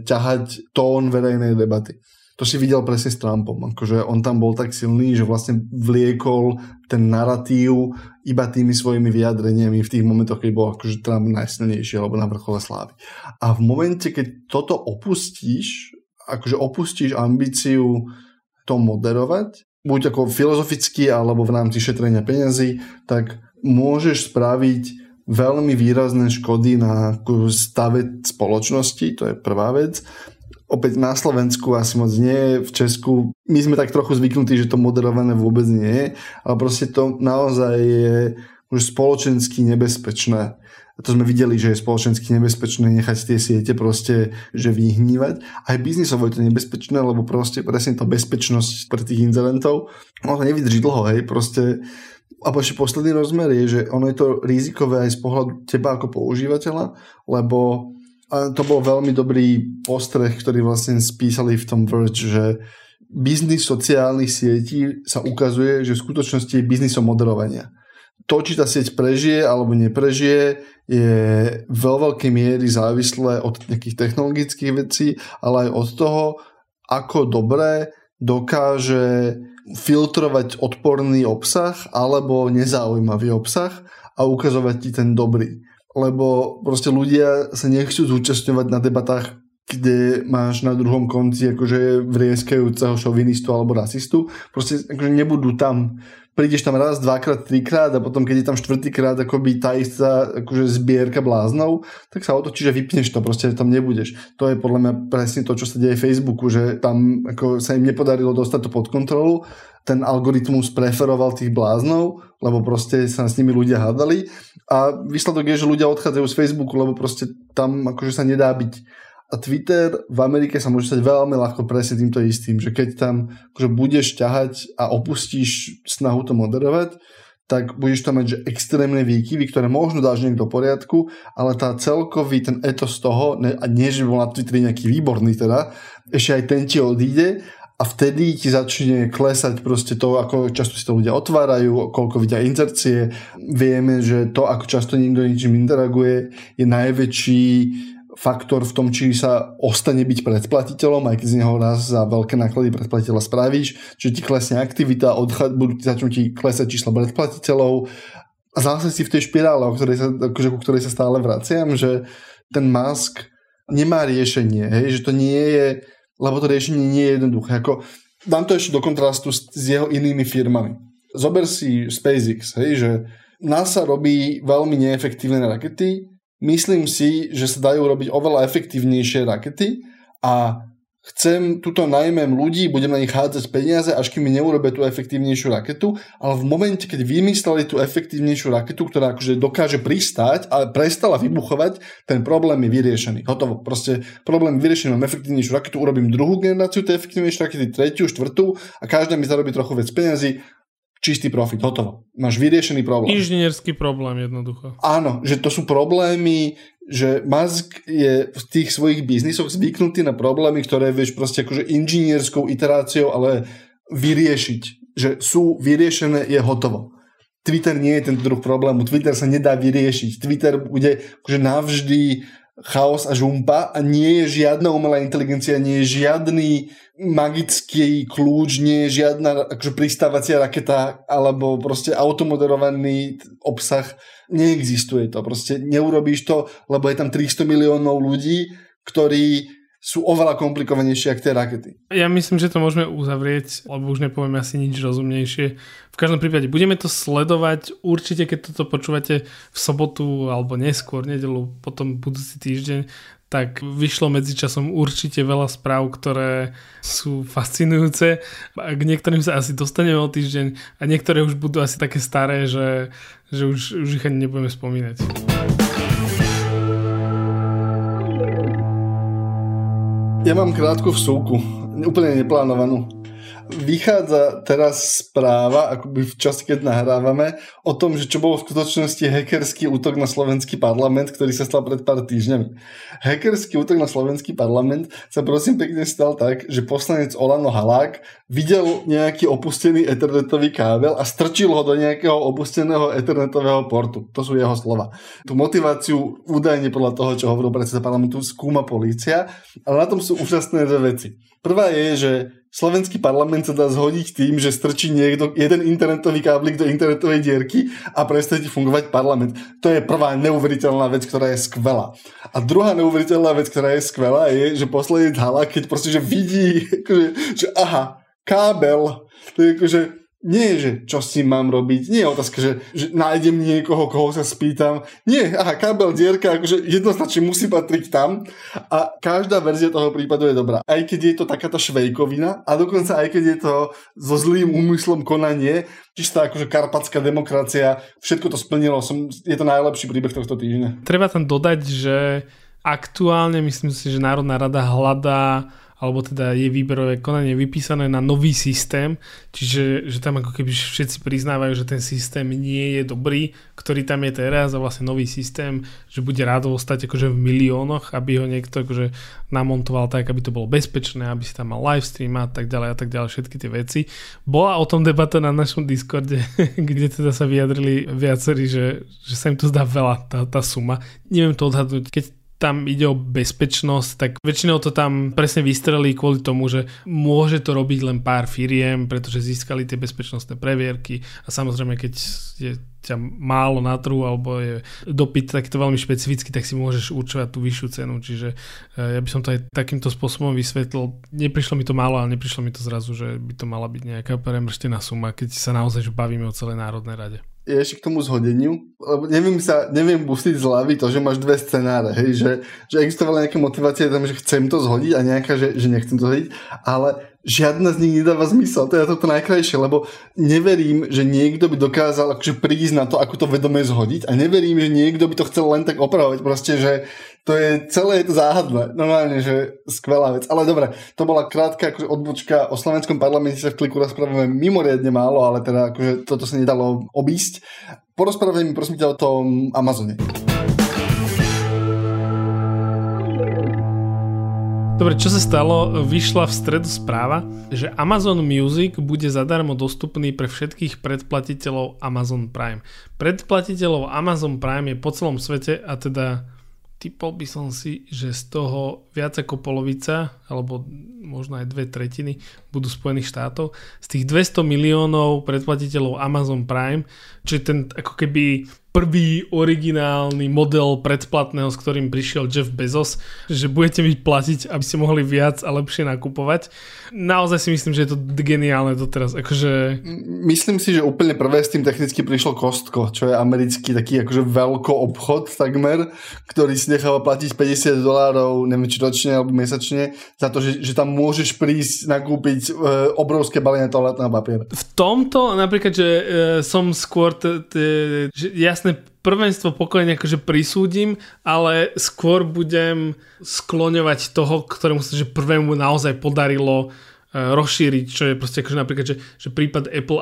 ťahať tón verejnej debaty. To si videl presne s Trumpom. Akože on tam bol tak silný, že vlastne vliekol ten narratív iba tými svojimi vyjadreniami v tých momentoch, keď bol akože Trump najsilnejší alebo na vrchole slávy. A v momente, keď toto opustíš, akože opustíš ambíciu to moderovať, buď ako filozoficky alebo v rámci šetrenia peňazí, tak môžeš spraviť veľmi výrazné škody na stave spoločnosti, to je prvá vec. Opäť na Slovensku asi moc nie, v Česku my sme tak trochu zvyknutí, že to moderované vôbec nie je, ale proste to naozaj je už spoločensky nebezpečné. A to sme videli, že je spoločensky nebezpečné nechať tie siete proste, že vyhnívať. Aj biznisovo je to nebezpečné, lebo proste presne tá bezpečnosť pre tých inzerentov, ono to nevydrží dlho, hej, proste. A ešte posledný rozmer je, že ono je to rizikové aj z pohľadu teba ako používateľa, lebo a to bol veľmi dobrý postreh, ktorý vlastne spísali v tom Verge, že biznis sociálnych sietí sa ukazuje, že v skutočnosti je biznisom moderovania. To, či tá sieť prežije alebo neprežije, je veľ veľkej miery závislé od nejakých technologických vecí, ale aj od toho, ako dobre dokáže filtrovať odporný obsah alebo nezaujímavý obsah a ukazovať ti ten dobrý. Lebo proste ľudia sa nechcú zúčastňovať na debatách, kde máš na druhom konci akože vrieskajúceho šovinistu alebo rasistu. Proste akože nebudú tam. Prídeš tam raz, dvakrát, trikrát a potom, keď je tam štvrtýkrát akoby tá istá akože zbierka bláznov, tak sa otočíš a vypneš to, proste tam nebudeš. To je podľa mňa presne to, čo sa deje v Facebooku, že tam ako sa im nepodarilo dostať to pod kontrolu. Ten algoritmus preferoval tých bláznov, lebo proste sa s nimi ľudia hádali a výsledok je, že ľudia odchádzajú z Facebooku, lebo proste tam akože sa nedá byť. A Twitter v Amerike sa môže stať veľmi ľahko presne týmto istým, že keď tam akože budeš ťahať a opustíš snahu to moderovať, tak budeš tam mať že extrémne výkyvy, ktoré možno dáš niekto do poriadku, ale tá celkový ten etos toho, ne, a nie, že bol na Twitteri nejaký výborný teda, ešte aj ten ti odíde a vtedy ti začne klesať proste to, ako často si to ľudia otvárajú, koľko vidia inzercie. Vieme, že to, ako často niekto ničím interaguje, je najväčší faktor v tom, či sa ostane byť predplatiteľom, aj keď z neho raz za veľké náklady predplatiteľa spravíš, čiže ti klesne aktivita, odchá... budú ti začnú ti klesať čísla predplatiteľov a zase si v tej špirále, o ktorej sa, akože, ku ktorej sa stále vraciam, že ten Musk nemá riešenie, hej? Že to nie je, lebo to riešenie nie je jednoduché. Ako, dám to ešte do kontrastu s, s jeho inými firmami. Zober si SpaceX, hej? Že NASA robí veľmi neefektívne rakety. Myslím si, že sa dajú robiť oveľa efektívnejšie rakety a chcem, tuto najmem ľudí, budem na nich hádzať peniaze, až kým mi neurobia tú efektívnejšiu raketu, ale v momente, keď vymysleli tú efektívnejšiu raketu, ktorá akože dokáže pristáť, ale prestala vybuchovať, ten problém je vyriešený. Hotovo, proste problém je vyriešený, mám efektívnejšiu raketu, urobím druhú generáciu tej efektívnejšej rakety, tretiu, štvrtú a každá mi zarobí trochu viac peniazy. Čistý profit, hotovo. Máš vyriešený problém. Inžinierský problém jednoducho. Áno, že to sú problémy, že Musk je v tých svojich biznisoch zvyknutý na problémy, ktoré vieš proste akože inžinierskou iteráciou, ale vyriešiť. Že sú vyriešené, je hotovo. Twitter nie je ten druh problému. Twitter sa nedá vyriešiť. Twitter bude akože navždy chaos a žumpa a nie je žiadna umelá inteligencia, nie je žiadny magický kľúč, nie je žiadna akože pristávacia raketa alebo proste automoderovaný obsah. Neexistuje to. Proste neurobíš to, lebo je tam tristo miliónov ľudí, ktorí sú oveľa komplikovanejšie ako tie rakety. Ja myslím, že to môžeme uzavrieť, lebo už nepovieme asi nič rozumnejšie. V každom prípade budeme to sledovať. Určite, keď toto počúvate v sobotu alebo neskôr, nedeľu, potom budúci týždeň, tak vyšlo medzičasom určite veľa správ, ktoré sú fascinujúce. A k niektorým sa asi dostaneme o týždeň a niektoré už budú asi také staré, že, že už, už ich ani nebudeme spomínať. Ja mám krátku vsúku, úplne neplánovanú. Vychádza teraz správa, akoby v čase, keď nahrávame, o tom, že čo bolo v skutočnosti hackerský útok na slovenský parlament, ktorý sa stal pred pár týždňami. Hackerský útok na slovenský parlament sa prosím pekne stal tak, že poslanec Olano Halák videl nejaký opustený ethernetový kábel a strčil ho do nejakého opusteného ethernetového portu. To sú jeho slova. Tú motiváciu údajne podľa toho, čo hovoril predseda parlamentu, skúma polícia, ale na tom sú úžasné dve veci. Prvá je, že slovenský parlament sa dá zhodiť tým, že strčí niekto jeden internetový káblik do internetovej dierky a prestane fungovať parlament. To je prvá neuveriteľná vec, ktorá je skvelá. A druhá neuveriteľná vec, ktorá je skvelá, je, že poslanec Hala, keď proste že vidí, akože, že aha, kábel, to je akože nie, že čo s tým mám robiť, nie je otázka, že, že nájdem niekoho, koho sa spýtam, nie, aha, kábel, dierka, akože jednoznačne musí patriť tam a každá verzia toho prípadu je dobrá. Aj keď je to taká tá švejkovina a dokonca aj keď je to so zlým úmyslom konanie, čistá akože karpatská demokracia, všetko to splnilo, som, je to najlepší príbeh tohto týždňa. Treba tam dodať, že aktuálne myslím si, že Národná rada hľadá alebo teda je výberové konanie vypísané na nový systém, čiže že tam ako keby všetci priznávajú, že ten systém nie je dobrý, ktorý tam je teraz a vlastne nový systém, že bude rádovo stať akože v miliónoch, aby ho niekto akože namontoval tak, aby to bolo bezpečné, aby si tam mal live stream a tak ďalej a tak ďalej, všetky tie veci. Bola o tom debata na našom Discorde, kde teda sa vyjadrili viacerí, že, že sa im to zdá veľa, tá, tá suma. Neviem to odhadnúť, keď tam ide o bezpečnosť, tak väčšinou to tam presne vystrelí kvôli tomu, že môže to robiť len pár firiem, pretože získali tie bezpečnostné previerky a samozrejme, keď je ťa málo na trhu alebo je dopyt takto veľmi špecificky, tak si môžeš určovať tú vyššiu cenu, čiže ja by som to aj takýmto spôsobom vysvetlil. Neprišlo mi to málo, ale neprišlo mi to zrazu, že by to mala byť nejaká premrštená suma, keď sa naozaj bavíme o celej Národnej rade. Je ešte k tomu zhodeniu, lebo neviem sa, neviem pustiť z hlavy to, že máš dve scenáre, hej, že, že existovala nejaká motivácia tam, že chcem to zhodiť a nejaká, že, že nechcem to zhodiť, ale žiadna z nich nedáva zmysel, to je toto najkrajšie, lebo neverím, že niekto by dokázal akože prísť na to, ako to vedomé zhodiť a neverím, že niekto by to chcel len tak opravovať, proste, že to je celé, je to záhadné, normálne, že skvelá vec, ale dobre, to bola krátka akože odbočka, o slovenskom parlamente sa v Kliku rozprávame mimoriadne málo, ale teda akože toto sa nedalo obísť. Porozprávajte mi prosím ťa o tom Amazone. Dobre, čo sa stalo? Vyšla v stredu správa, že Amazon Music bude zadarmo dostupný pre všetkých predplatiteľov Amazon Prime. Predplatiteľov Amazon Prime je po celom svete a teda typol by som si, že z toho viac ako polovica, alebo možno aj dve tretiny, budú Spojených štátov. Z tých dvesto miliónov predplatiteľov Amazon Prime, čo je ten ako keby prvý originálny model predplatného, s ktorým prišiel Jeff Bezos, že budete mi platiť, aby ste mohli viac a lepšie nakupovať. Naozaj si myslím, že je to geniálne doteraz. Akože... Myslím si, že úplne prvé s tým technicky prišlo Costco, čo je americký taký akože veľký obchod takmer, ktorý si necháva platiť päťdesiat dolárov, neviem či ročne alebo mesačne, za to, že, že tam môžeš prísť nakúpiť e, obrovské balenie toaletného papiera. V tomto napríklad, že e, som skôr t- t- že jasné prvenstvo pokojne akože prisúdim, ale skôr budem skloňovať toho, ktorému sa že prvému naozaj podarilo rozšíriť, čo je proste akože napríklad, že, že prípad Apple,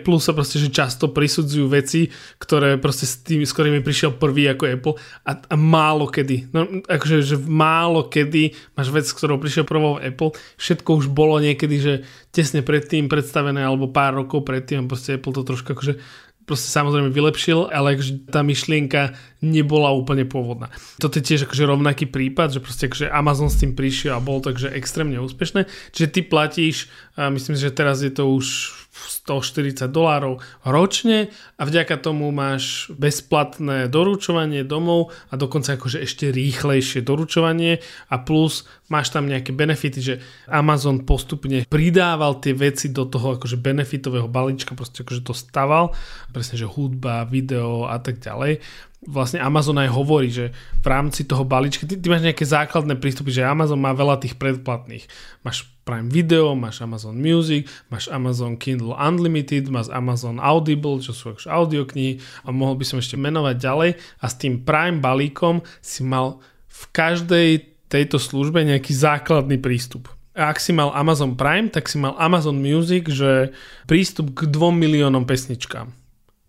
Apple sa proste, že často prisudzujú veci, ktoré proste s tým, s ktorými prišiel prvý ako Apple a, a málo kedy, no, akože že málo kedy máš vec, s ktorou prišiel prvou Apple, všetko už bolo niekedy, že tesne predtým predstavené alebo pár rokov predtým, proste Apple to trošku akože proste samozrejme vylepšil, ale tá myšlienka nebola úplne pôvodná. Toto je tiež akože rovnaký prípad, že proste akože Amazon s tým prišiel a bolo to akože extrémne úspešné. Čiže ty platíš, myslím si, že teraz je to už stoštyridsať dolárov ročne a vďaka tomu máš bezplatné doručovanie domov a dokonca akože ešte rýchlejšie doručovanie a plus máš tam nejaké benefity, že Amazon postupne pridával tie veci do toho akože benefitového balíčka, proste akože to staval, presne že hudba, video a tak ďalej. Vlastne Amazon aj hovorí, že v rámci toho balíčka, ty, ty máš nejaké základné prístupy, že Amazon má veľa tých predplatných. Máš Prime Video, máš Amazon Music, máš Amazon Kindle Unlimited, máš Amazon Audible, čo sú akože audioknihy a mohol by som ešte menovať ďalej a s tým Prime balíkom si mal v každej tejto službe nejaký základný prístup. A ak si mal Amazon Prime, tak si mal Amazon Music, že prístup k dvom miliónom pesničkám.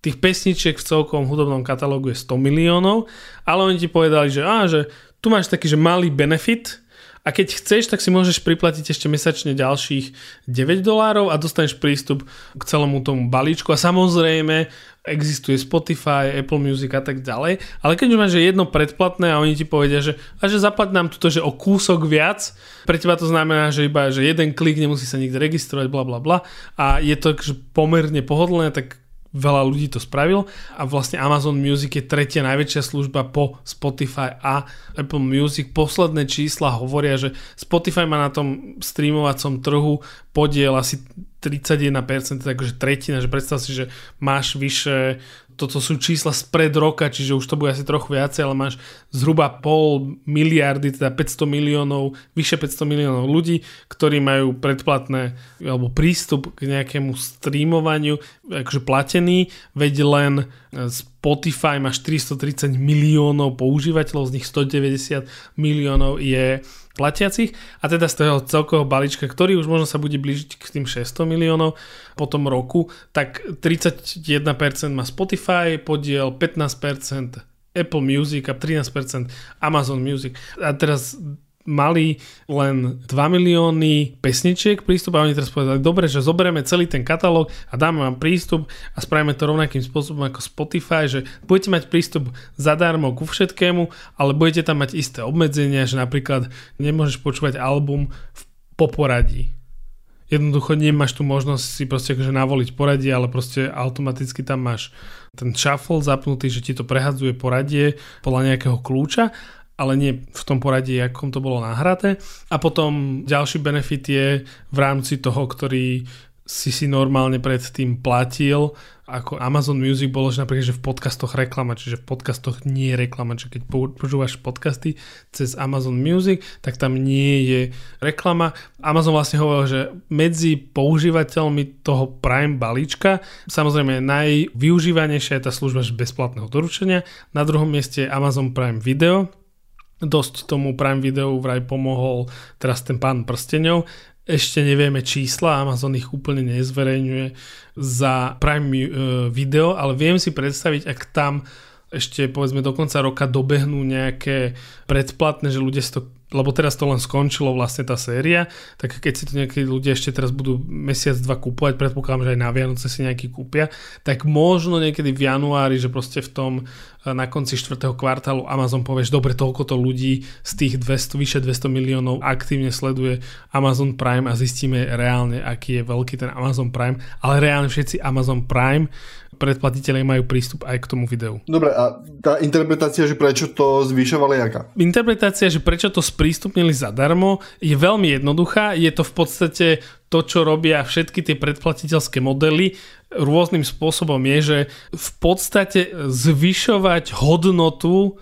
Tých pesničiek v celkovom hudobnom katalógu je sto miliónov, ale oni ti povedali, že, á, že tu máš taký že malý benefit a keď chceš, tak si môžeš priplatiť ešte mesačne ďalších deväť dolárov a dostaneš prístup k celému tomu balíčku a samozrejme existuje Spotify, Apple Music a tak ďalej, ale keď už máš jedno predplatné a oni ti povedia, že, a že zaplať nám toto, že o kúsok viac, pre teba to znamená, že iba že jeden klik, nemusí sa nikde registrovať, bla bla bla a je to že pomerne pohodlné, tak veľa ľudí to spravil a vlastne Amazon Music je tretia najväčšia služba po Spotify a Apple Music. Posledné čísla hovoria, že Spotify má na tom streamovacom trhu podiel asi tridsaťjeden percent, takže tretina, že predstav si, že máš vyše, toto sú čísla spred roka, čiže už to bude asi trochu viacej, ale máš zhruba pol miliardy, teda päťsto miliónov, vyše päťsto miliónov ľudí, ktorí majú predplatné alebo prístup k nejakému streamovaniu, akože platený, veď len Spotify má štyristotridsať miliónov používateľov, z nich stodeväťdesiat miliónov je platiacich a teda z toho celkového balíčka, ktorý už možno sa bude blížiť k tým šesťsto miliónov po tom roku, tak tridsaťjeden percent má Spotify, podiel pätnásť percent Apple Music a trinásť percent Amazon Music. A teraz mali len dva milióny pesničiek prístup a oni teraz povedali, dobre, že zoberieme celý ten katalóg a dáme vám prístup a spravíme to rovnakým spôsobom ako Spotify, že budete mať prístup zadarmo ku všetkému, ale budete tam mať isté obmedzenia, že napríklad nemôžeš počúvať album v poporadí. Jednoducho nemáš tu možnosť si proste akože navoliť poradie, ale proste automaticky tam máš ten shuffle zapnutý, že ti to prehadzuje poradie podľa nejakého kľúča, ale nie v tom poradí, akom to bolo nahraté. A potom ďalší benefit je v rámci toho, ktorý si si normálne predtým platil, ako Amazon Music bolo, že napríklad, že v podcastoch reklama, čiže v podcastoch nie je reklama, čiže keď počúvaš podcasty cez Amazon Music, tak tam nie je reklama. Amazon vlastne hovoril, že medzi používateľmi toho Prime balíčka, samozrejme najvyužívanejšia je tá služba bezplatného doručenia, na druhom mieste je Amazon Prime Video. Dosť tomu Prime Videu vraj pomohol teraz ten pán prsteňov. Ešte nevieme čísla, Amazon ich úplne nezverejňuje za Prime Video, ale viem si predstaviť, ak tam ešte povedzme do konca roka dobehnú nejaké predplatné, že ľudia si to, lebo teraz to len skončilo vlastne tá séria, tak keď si to niekedy ľudia ešte teraz budú mesiac, dva kúpovať, predpokladám, že aj na Vianoce si nejaký kúpia, tak možno niekedy v januári, že proste v tom na konci štvrtého kvartálu Amazon povieš, dobre, toľkoto ľudí z tých dvesto, vyše dvesto miliónov aktívne sleduje Amazon Prime a zistíme reálne, aký je veľký ten Amazon Prime, ale reálne všetci Amazon Prime predplatiteľe majú prístup aj k tomu videu. Dobre, a tá interpretácia, že prečo to zvyšovali, aká? Interpretácia, že prečo to sprístupnili zadarmo, je veľmi jednoduchá. Je to v podstate to, čo robia všetky tie predplatiteľské modely. Rôznym spôsobom je, že v podstate zvyšovať hodnotu,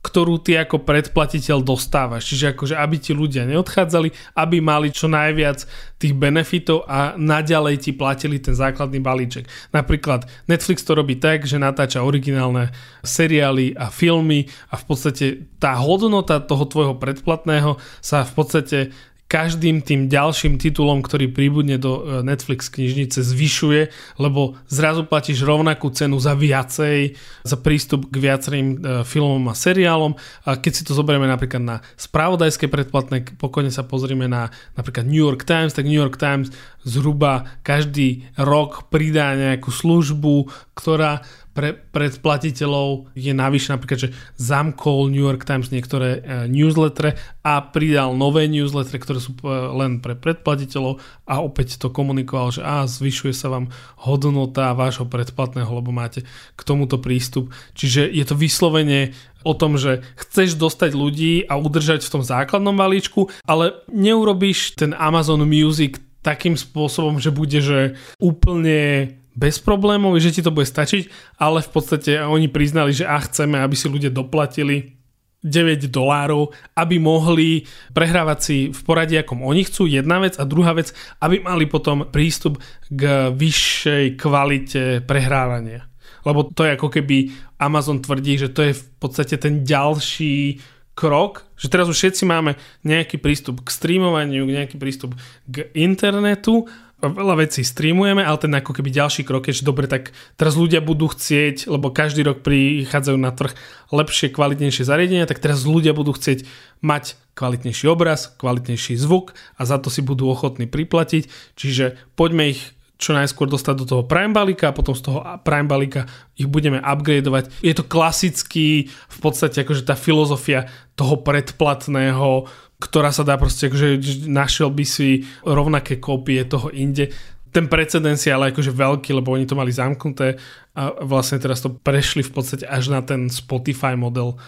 ktorú ty ako predplatiteľ dostávaš. Čiže akože, aby ti ľudia neodchádzali, aby mali čo najviac tých benefitov a naďalej ti platili ten základný balíček. Napríklad Netflix to robí tak, že natáča originálne seriály a filmy a v podstate tá hodnota toho tvojho predplatného sa v podstate každým tým ďalším titulom, ktorý príbudne do Netflix knižnice, zvyšuje, lebo zrazu platíš rovnakú cenu za viacej, za prístup k viacerým filmom a seriálom. A keď si to zoberieme napríklad na spravodajské predplatné, pokojne sa pozrieme na napríklad New York Times, tak New York Times zhruba každý rok pridá nejakú službu, ktorá pre predplatiteľov je navyše, napríklad, že zamkol New York Times niektoré newslettere a pridal nové newslettere, ktoré sú len pre predplatiteľov a opäť to komunikoval, že á, zvyšuje sa vám hodnota vášho predplatného, lebo máte k tomuto prístup. Čiže je to vyslovene o tom, že chceš dostať ľudí a udržať v tom základnom balíčku, ale neurobíš ten Amazon Music takým spôsobom, že bude že úplne bez problémov, že ti to bude stačiť, ale v podstate oni priznali, že a chceme, aby si ľudia doplatili deväť dolárov, aby mohli prehrávať si v poradí, akom oni chcú, jedna vec, a druhá vec, aby mali potom prístup k vyššej kvalite prehrávania. Lebo to je ako keby Amazon tvrdí, že to je v podstate ten ďalší krok, že teraz už všetci máme nejaký prístup k streamovaniu, nejaký prístup k internetu veľa vecí streamujeme, ale ten ako keby ďalší krok je, že dobre, tak teraz ľudia budú chcieť, lebo každý rok prichádzajú na trh lepšie, kvalitnejšie zariadenia, tak teraz ľudia budú chcieť mať kvalitnejší obraz, kvalitnejší zvuk a za to si budú ochotní priplatiť, čiže poďme ich čo najskôr dostať do toho Prime balíka a potom z toho Prime balíka ich budeme upgradovať. Je to klasický v podstate akože tá filozofia toho predplatného, ktorá sa dá proste, akože našiel by si rovnaké kópie toho inde. Ten precedens je ale akože veľký, lebo oni to mali zamknuté a vlastne teraz to prešli v podstate až na ten Spotify model,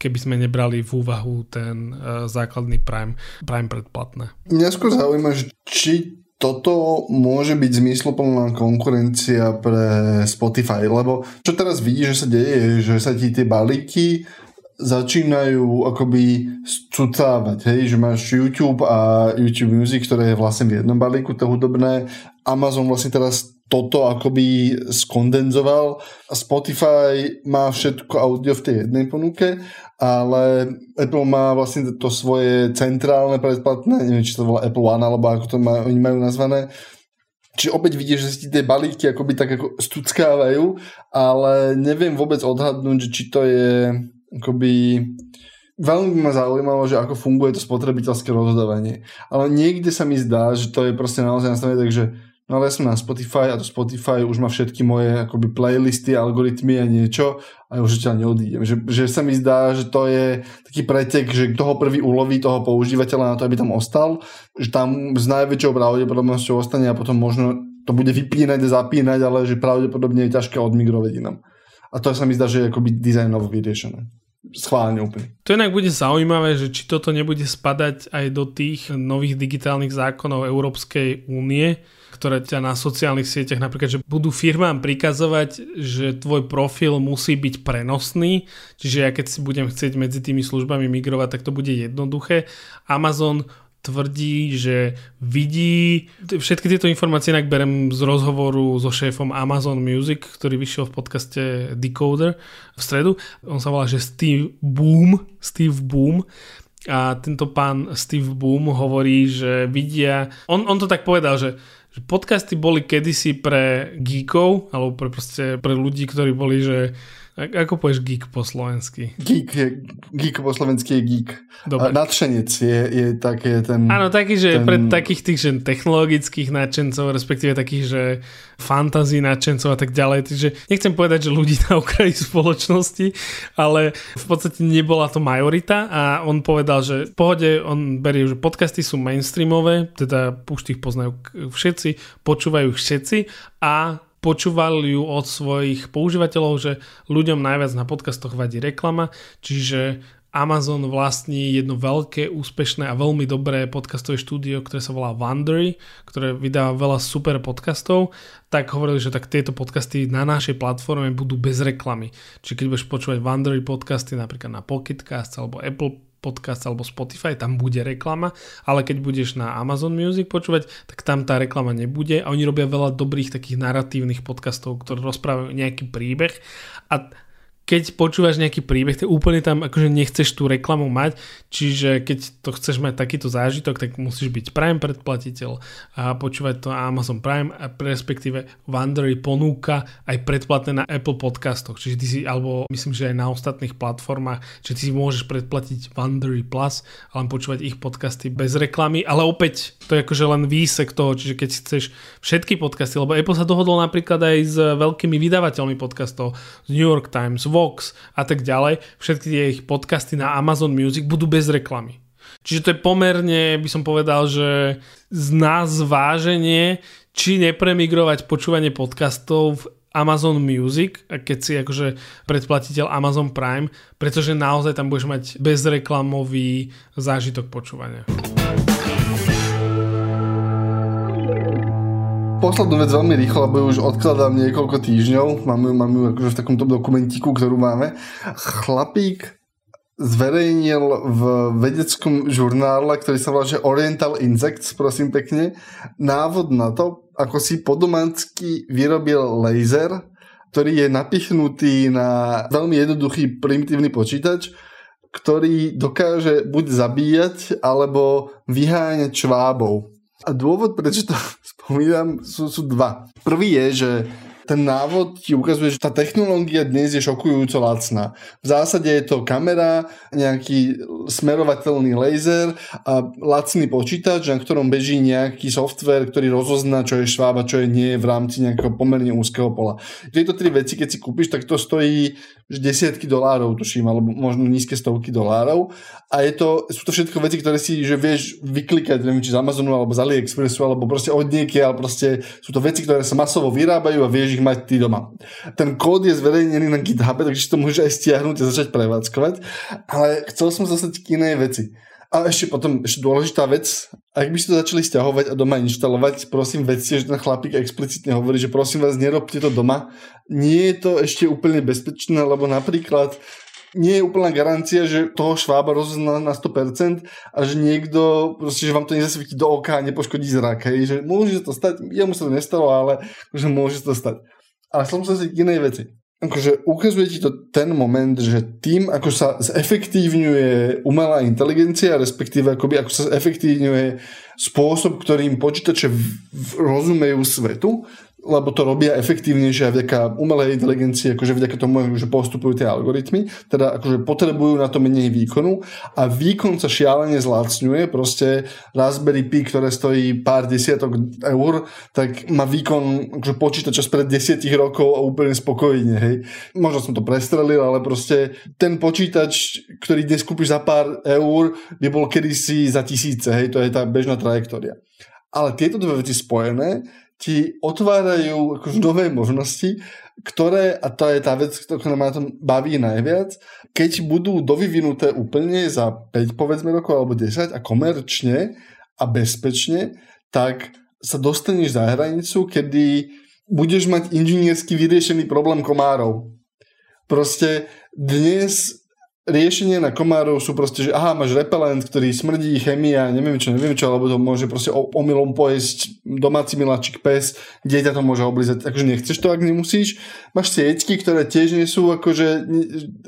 keby sme nebrali v úvahu ten uh, základný Prime, Prime predplatné. Mňa skôr zaujíma, či toto môže byť zmysluplná konkurencia pre Spotify, lebo čo teraz vidíš, že sa deje, že sa ti tie balíky začínajú akoby scucávať, hej, že máš YouTube a YouTube Music, ktoré je vlastne v jednom balíku, to hudobné. Amazon vlastne teraz toto akoby skondenzoval a Spotify má všetko audio v tej jednej ponuke, ale Apple má vlastne to svoje centrálne predplatné, neviem, či to volá Apple One, alebo ako to má, oni majú nazvané. Čiže opäť vidíš, že si tie balíky akoby tak ako stuckávajú, ale neviem vôbec odhadnúť, či to je akoby... Veľmi by ma zaujímalo, že ako funguje to spotrebiteľské rozhodovanie. Ale niekde sa mi zdá, že to je proste naozaj nastavené, takže no ale ja som na Spotify a to Spotify už má všetky moje akoby playlisty, algoritmy a niečo a už ťa neodídem. Že, že sa mi zdá, že to je taký pretek, že kto ho prvý uloví toho používateľa na to, aby tam ostal, že tam s najväčšou pravdepodobnosťou ostane a potom možno to bude vypínať a zapínať, ale že pravdepodobne je ťažké odmigrovať inám. A to sa mi zdá, že je akoby dizajnovo vyriešené. Schválne úplne. To inak bude zaujímavé, že či toto nebude spadať aj do tých nových digitálnych zákonov Európskej únie, ktoré ťa na sociálnych sieťach napríklad, že budú firmám prikazovať, že tvoj profil musí byť prenosný, čiže ja keď si budem chcieť medzi tými službami migrovať, tak to bude jednoduché. Amazon tvrdí, že vidí všetky tieto informácie, inak berem z rozhovoru so šéfom Amazon Music, ktorý vyšiel v podcaste Decoder v stredu. On sa volá, že Steve Boom, Steve Boom. A tento pán Steve Boom hovorí, že vidia... On, on to tak povedal, že podcasty boli kedysi pre geekov, alebo pre, proste pre ľudí, ktorí boli, že... Ako povieš geek po slovensky? Geek, je, geek po slovensky je geek. Dobre. Nadšenec je, je také ten... Áno, taký, že ten... pre takých tých že technologických nadšencov, respektíve takých, že fantasy nadšencov a tak ďalej. Takže nechcem povedať, že ľudí na okraji spoločnosti, ale v podstate nebola to majorita a on povedal, že v pohode on berie, že podcasty sú mainstreamové, teda už ich poznajú všetci, počúvajú všetci a počúvali ju od svojich používateľov, že ľuďom najviac na podcastoch vadí reklama, čiže Amazon vlastní jedno veľké, úspešné a veľmi dobré podcastové štúdio, ktoré sa volá Wondery, ktoré vydáva veľa super podcastov, tak hovorili, že tak tieto podcasty na našej platforme budú bez reklamy. Čiže keď budeš počúvať Wondery podcasty napríklad na Pocketcast alebo Apple Podcast alebo Spotify, tam bude reklama, ale keď budeš na Amazon Music počúvať, tak tam tá reklama nebude a oni robia veľa dobrých takých naratívnych podcastov, ktoré rozprávajú nejaký príbeh a keď počúvaš nejaký príbeh, ty úplne tam akože nechceš tú reklamu mať, čiže keď to chceš mať takýto zážitok, tak musíš byť Prime predplatiteľ a počúvať to Amazon Prime a respektíve Wondery ponúka aj predplatné na Apple podcastoch, čiže ty si, alebo myslím, že aj na ostatných platformách, čiže ty si môžeš predplatiť Wondery Plus a len počúvať ich podcasty bez reklamy, ale opäť to je akože len výsek toho, čiže keď chceš všetky podcasty, lebo Apple sa dohodol napríklad aj s veľkými vydavateľmi podcastov, z New York Times, Vox a tak ďalej, všetky tie ich podcasty na Amazon Music budú bez reklamy. Čiže to je pomerne, by som povedal, že z nás zváženie, či nepremigrovať počúvanie podcastov v Amazon Music, keď si akože predplatiteľ Amazon Prime, pretože naozaj tam budeš mať bezreklamový zážitok počúvania. Poslednú vec veľmi rýchlo, lebo už odkladám niekoľko týždňov. Mám ju, mám ju akože v takomto dokumentiku, ktorú máme. Chlapík zverejnil v vedeckom žurnále, ktorý sa volá Oriental Insects, prosím pekne, návod na to, ako si po domácky vyrobil laser, ktorý je napichnutý na veľmi jednoduchý primitívny počítač, ktorý dokáže buď zabíjať, alebo vyháňať švábov. A dôvod, prečo to spomínam, sú, sú dva. Prvý je, že ten návod ti ukazuje, že tá technológia dnes je šokujúco lacná. V zásade je to kamera, nejaký smerovateľný laser a lacný počítač, na ktorom beží nejaký softvér, ktorý rozozná, čo je šváb a čo je nie v rámci nejakého pomerne úzkeho pola. Tieto tri veci, keď si kúpiš, tak to stojí desiatky dolárov, tuším, alebo možno nízke stovky dolárov. A je to, sú to všetko veci, ktoré si že vieš vyklikať, neviem, či z Amazonu, alebo z AliExpressu, alebo proste od niekiaľ, ale proste sú to veci, ktoré sa masovo vyrábajú a vieš ich mať ty doma. Ten kód je zverejnený na GitHub, takže to môžeš aj stiahnuť a začať prevádzkovať, ale chcel som zastať k inej veci. A ešte potom, ešte dôležitá vec, ak by ste to začali stiahovať a doma inštalovať, prosím vedzte, že ten chlapík explicitne hovorí, že prosím vás, nerobte to doma. Nie je to ešte úplne bezpečné, lebo napríklad nie je úplná garancia, že toho švába rozozná na sto percent a že niekto, proste, že vám to nezasvietí do oka a nepoškodí zrak. Hej. Že môže sa to stať, jemu sa to nestalo, ale že môže sa to stať. Ale som sa si k inej veci. Akože ukazuje ti to ten moment, že tým, ako sa zefektívňuje umelá inteligencia, respektíve akoby, ako sa zefektívňuje spôsob, ktorým počítače v, v, rozumejú svetu, lebo to robia efektívnejšie vďaka umelej inteligencii, akože vďaka tomu, že postupujú tie algoritmy, teda akože potrebujú na to menej výkonu a výkon sa šialene zlacňuje, proste Raspberry Pi, ktoré stojí pár desiatok eur, tak má výkon akože počítača spred desiatich rokov a úplne spokojne, hej. Možno som to prestrelil, ale proste ten počítač, ktorý dnes kúpiš za pár eur, by bol kedysi za tisíce, hej, to je tá bežná trajektória. Ale tieto dve veci spojené ti otvárajú akože nové možnosti, ktoré, a to je tá vec, ktorá ma na tom baví najviac, keď budú dovyvinuté úplne za päť, povedzme, rokov alebo desať a komerčne a bezpečne, tak sa dostaneš za hranicu, kedy budeš mať inžiniersky vyriešený problém komárov. Proste dnes riešenie na komárov sú proste, že aha, máš repelent, ktorý smrdí, chemia, neviem čo, neviem čo, alebo to môže proste omylom pojesť domáci miláčik pes, dieťa to môže oblízať, akože nechceš to, ak nemusíš. Máš sieťky, ktoré tiež nie sú akože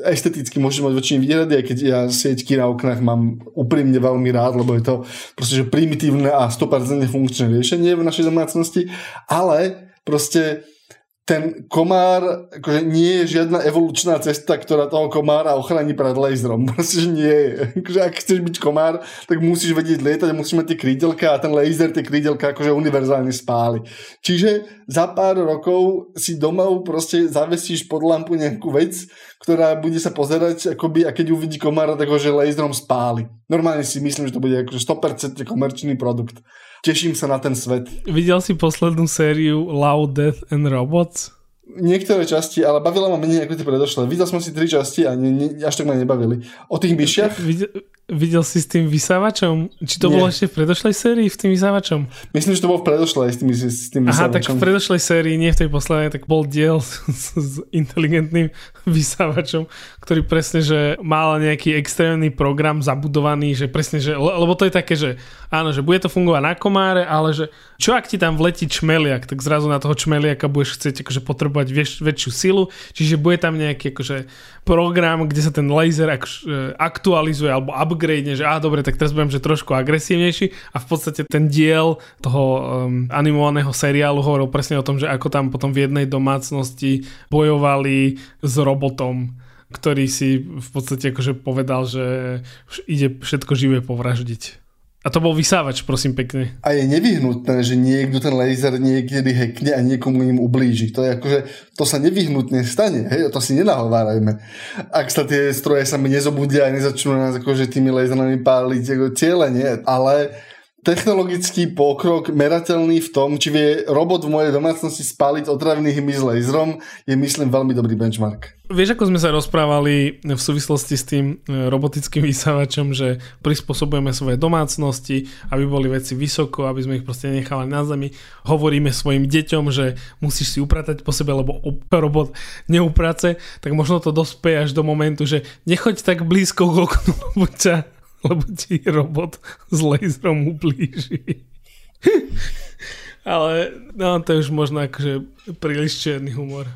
esteticky, môžeš mať väčšine výhrady, aj keď ja sieťky na oknách mám úprimne veľmi rád, lebo je to proste, že primitívne a sto percent funkčné riešenie v našej domácnosti, ale proste ten komár, akože nie je žiadna evolučná cesta, ktorá toho komára ochrání pred laserom. Proste, že nie je. Akože, ak chceš byť komár, tak musíš vedieť lietať, musíš mať tie krídelka a ten laser tie krídelka akože univerzálne spáli. Čiže za pár rokov si doma proste zavesíš pod lampu nejakú vec, ktorá bude sa pozerať, akoby, a keď uvidí komára, tak ho že laserom spáli. Normálne si myslím, že to bude akože sto percent komerčný produkt. Teším sa na ten svet. Videl si poslednú sériu Love, Death and Robots? Niektoré časti, ale bavila ma menej ako tie predošlé. Videl som si tri časti a ne, ne, až tak ma nebavili. O tých myšiach? Videl, videl si s tým vysávačom? Či to Nie. Bolo ešte v predošlej sérii s tým vysávačom? Myslím, že to bolo v predošlej s tým, s tým vysávačom. Aha, tak v predošlej sérii, nie v tej poslednej, tak bol diel s, s inteligentným vysávačom, ktorý presne, že mal nejaký extrémny program zabudovaný, že presne, že, lebo to je také, že áno, že bude to fungovať na komáre, ale že čo ak ti tam vletí čmeliak, tak zrazu na toho čmeliaka budeš chcieť akože potrebovať Väč, väčšiu silu, čiže bude tam nejaký akože program, kde sa ten laser akože aktualizuje alebo upgrade, že á, dobre, tak teraz budem, že trošku agresívnejší a v podstate ten diel toho um, animovaného seriálu hovoril presne o tom, že ako tam potom v jednej domácnosti bojovali s robotom, ktorý si v podstate akože povedal, že ide všetko živé povraždiť. A to bol vysávač, prosím pekne. A je nevyhnutné, že niekto ten laser niekedy hackne a niekomu ním ublíži. To je akože, to sa nevyhnutne stane, hej, to si nenahovárajme. Ak sa tie stroje sami nezobudia a nezačnú nás akože tými laserami páliť ako tieľa, nie, ale technologický pokrok merateľný v tom, či vie robot v mojej domácnosti spáliť otravný hmyz laserom, je myslím veľmi dobrý benchmark. Vieš, ako sme sa rozprávali v súvislosti s tým robotickým vysávačom, že prispôsobujeme svoje domácnosti, aby boli veci vysoko, aby sme ich proste nechali na zemi. Hovoríme svojim deťom, že musíš si upratať po sebe, lebo robot neuprace, tak možno to dospeje až do momentu, že nechoď tak blízko k oknu, lebo ťa lebo ti robot s laserom ublíži. Ale no, to je už možno akože príliš čierny humor.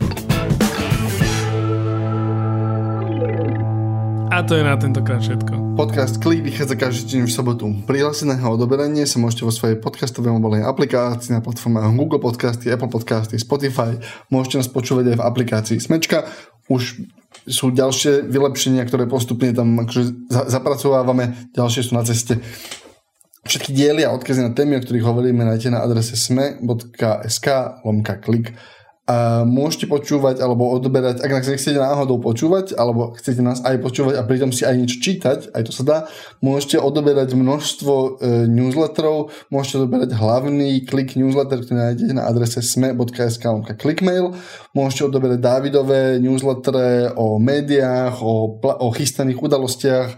A to je na tentokrát všetko. Podcast Klik vychádza každý deň v sobotu. Prihlásené a odoberanie sa môžete vo svojej podcastovej mobilnej aplikácii na platformách Google Podcasty, Apple Podcasty, Spotify. Môžete nás počúvať aj v aplikácii Smečka. Už sú ďalšie vylepšenia, ktoré postupne tam akože zapracovávame. Ďalšie sú na ceste. Všetky diely a odkazy na témy, o ktorých hovoríme, nájdete na adrese sme bodka es ká lomka klik. A môžete počúvať alebo odoberať, ak nás nechcete náhodou počúvať, alebo chcete nás aj počúvať a pritom si aj niečo čítať, aj to sa dá, môžete odoberať množstvo e, newsletterov, môžete odoberať hlavný Klik newsletter, ktorý nájdete na adrese sme bodka es ká lomka klikmail, môžete odoberať Dávidové newslettere o médiách, o, pl- o chystaných udalostiach,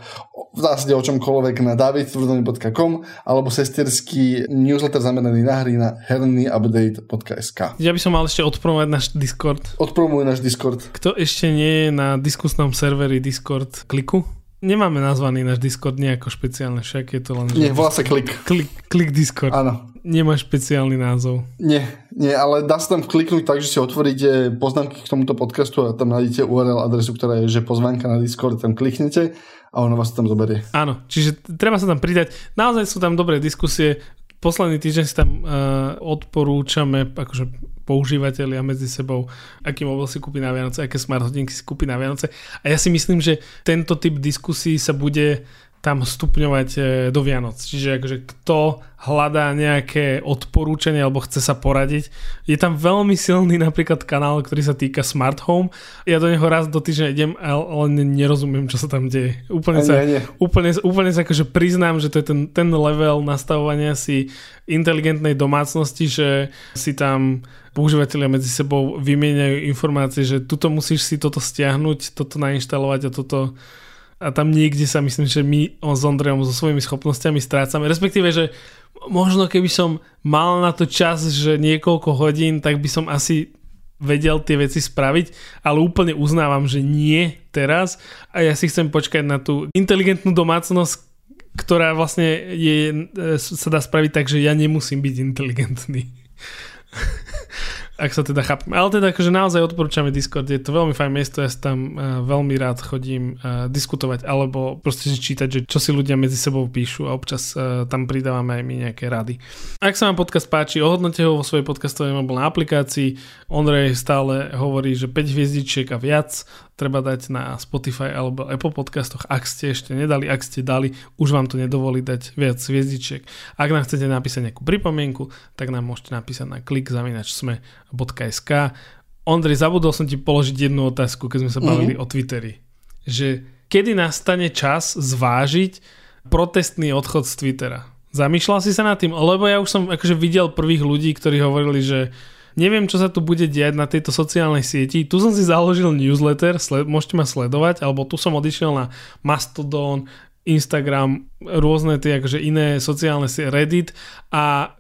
v zásade o čomkoľvek na dávid tvrdoň bodka com, alebo sestierský newsletter zameraný na hry na herný update bodka es ká. Ja by som mal ešte odpromať náš Discord. Odpromuj náš Discord. Kto ešte nie je na diskusnom serveri Discord Kliku? Nemáme nazvaný náš Discord nejako špeciálne, však je to len... Nie, volá sa Klik. Klik, Klik Discord. Áno. Nemá špeciálny názov. Nie, nie, ale dá sa tam kliknúť tak, že si otvoríte poznámky k tomuto podcastu a tam nájdete ú er el adresu, ktorá je, že pozvánka na Discord, tam kliknete a ono vás tam zoberie. Áno, čiže treba sa tam pridať. Naozaj sú tam dobré diskusie. Posledný týždeň si tam uh, odporúčame, akože... používateľia medzi sebou, aký mobil si kúpi na Vianoce, aké smart hodinky si kúpi na Vianoce. A ja si myslím, že tento typ diskusí sa bude tam stupňovať do Vianoc. Čiže akože kto hľadá nejaké odporúčanie alebo chce sa poradiť. Je tam veľmi silný napríklad kanál, ktorý sa týka Smart Home. Ja do neho raz do týždňa idem, ale nerozumiem, čo sa tam deje. Úplne sa, nie, nie. Úplne, úplne sa akože priznám, že to je ten, ten level nastavovania si inteligentnej domácnosti, že si tam používateľia medzi sebou vymieňajú informácie, že tuto musíš si toto stiahnuť, toto nainštalovať a toto... A tam niekde sa myslím, že my s Ondrejom so svojimi schopnosťami strácame. Respektíve, že možno keby som mal na to čas, že niekoľko hodín, tak by som asi vedel tie veci spraviť, ale úplne uznávam, že nie teraz. A ja si chcem počkať na tú inteligentnú domácnosť, ktorá vlastne je, sa dá spraviť tak, že ja nemusím byť inteligentný. Ak sa teda chápem. Ale teda akože naozaj odporúčame Discord, je to veľmi fajn miesto, ja sa tam uh, veľmi rád chodím uh, diskutovať alebo proste čítať, že čo si ľudia medzi sebou píšu a občas uh, tam pridávame aj my nejaké rady. Ak sa vám podcast páči, ohodnote ho vo svojej podcastovej mobilnej aplikácii. Ondrej stále hovorí, že päť hviezdičiek a viac treba dať na Spotify alebo Apple podcastoch. Ak ste ešte nedali, ak ste dali, už vám to nedovolí dať viac hviezdičiek. Ak nám chcete napísať nejakú pripomienku, tak nám môžete napísať na klik zavináč sme bodka es ká. Ondrej, zabudol som ti položiť jednu otázku, keď sme sa bavili mm-hmm. o Twitteri. Že kedy nastane čas zvážiť protestný odchod z Twittera? Zamýšľal si sa nad tým? Lebo ja už som akože videl prvých ľudí, ktorí hovorili, že neviem, čo sa tu bude diať na tejto sociálnej sieti. Tu som si založil newsletter, sled, môžete ma sledovať, alebo tu som odišiel na Mastodon, Instagram, rôzne tie akože iné sociálne siete, Reddit a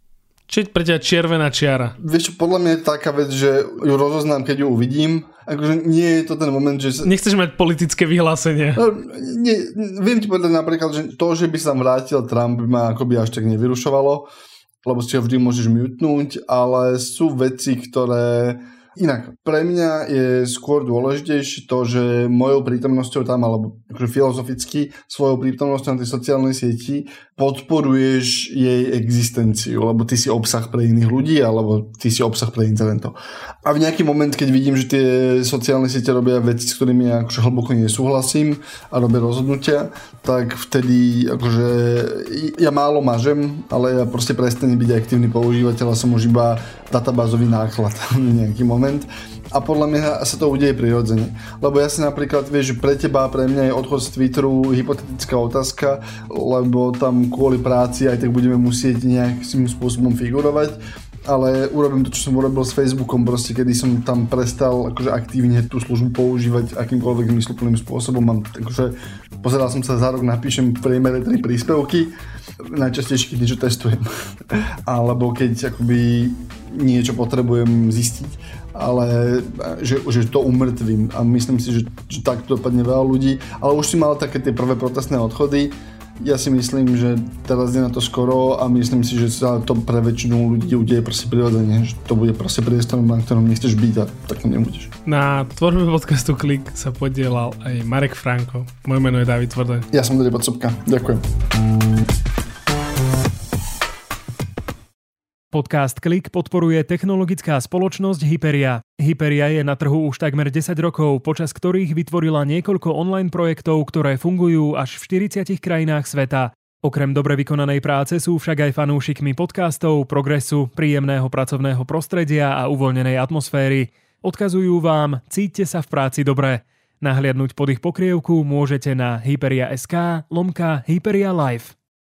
čo je pre ťa červená čiara? Vieš, podľa mňa je taká vec, že ju rozoznám, keď ju uvidím. Akože nie je to ten moment, že... Sa... Nechceš mať politické vyhlásenie. No, nie, viem ti povedať napríklad, že to, že by sa vrátil Trump, by ma akoby až tak nevyrušovalo, lebo si ho vždy môžeš mutnúť, ale sú veci, ktoré... Inak, pre mňa je skôr dôležitejšie to, že mojou prítomnosťou tam, alebo akože filozoficky svojou prítomnosťou na tej sociálnej sieti podporuješ jej existenciu, lebo ty si obsah pre iných ľudí, alebo ty si obsah pre internetov. A v nejaký moment, keď vidím, že tie sociálne siete robia veci, s ktorými ja akože hlboko nesúhlasím a robia rozhodnutia, tak vtedy akože ja málo mažem, ale ja proste prestanem byť aktívny používateľ a som už iba databázový náklad v nejaký moment. A podľa mňa sa to udeje prirodzene. Lebo ja si napríklad, vieš, že pre teba a pre mňa je odchod z Twitteru hypotetická otázka, lebo tam kvôli práci aj tak budeme musieť nejakým spôsobom figurovať, ale urobím to, čo som urobil s Facebookom, proste kedy som tam prestal akože aktívne tú službu používať akýmkoľvek zmysluplným spôsobom. Mám, takže pozeral som sa za rok, napíšem v priemere tri príspevky, najčastejšie keď niečo testujem alebo keď akoby niečo potrebujem zistiť, ale že, že to umrtvím a myslím si, že, že takto dopadne veľa ľudí, ale už si mal také tie prvé protestné odchody, Ja si myslím, že teraz je na to skoro a myslím si, že sa to pre väčšinu ľudí udeje proste prirodzene, že to bude proste priestorom, na ktorom nechceš byť a tak nebudeš. Na tvorbe podcastu Klik sa podielal aj Marek Franko. Moje meno je Dávid Tvrdoň. Ja som Ondrej Podstupka. Ďakujem. Podcast Klik podporuje technologická spoločnosť Hyperia. Hyperia je na trhu už takmer desať rokov, počas ktorých vytvorila niekoľko online projektov, ktoré fungujú až v štyridsiatich krajinách sveta. Okrem dobre vykonanej práce sú však aj fanúšikmi podcastov, progresu, príjemného pracovného prostredia a uvoľnenej atmosféry. Odkazujú vám, cíťte sa v práci dobre. Nahliadnuť pod ich pokrievku môžete na hyperia bodka es ká lomka Hyperia Live.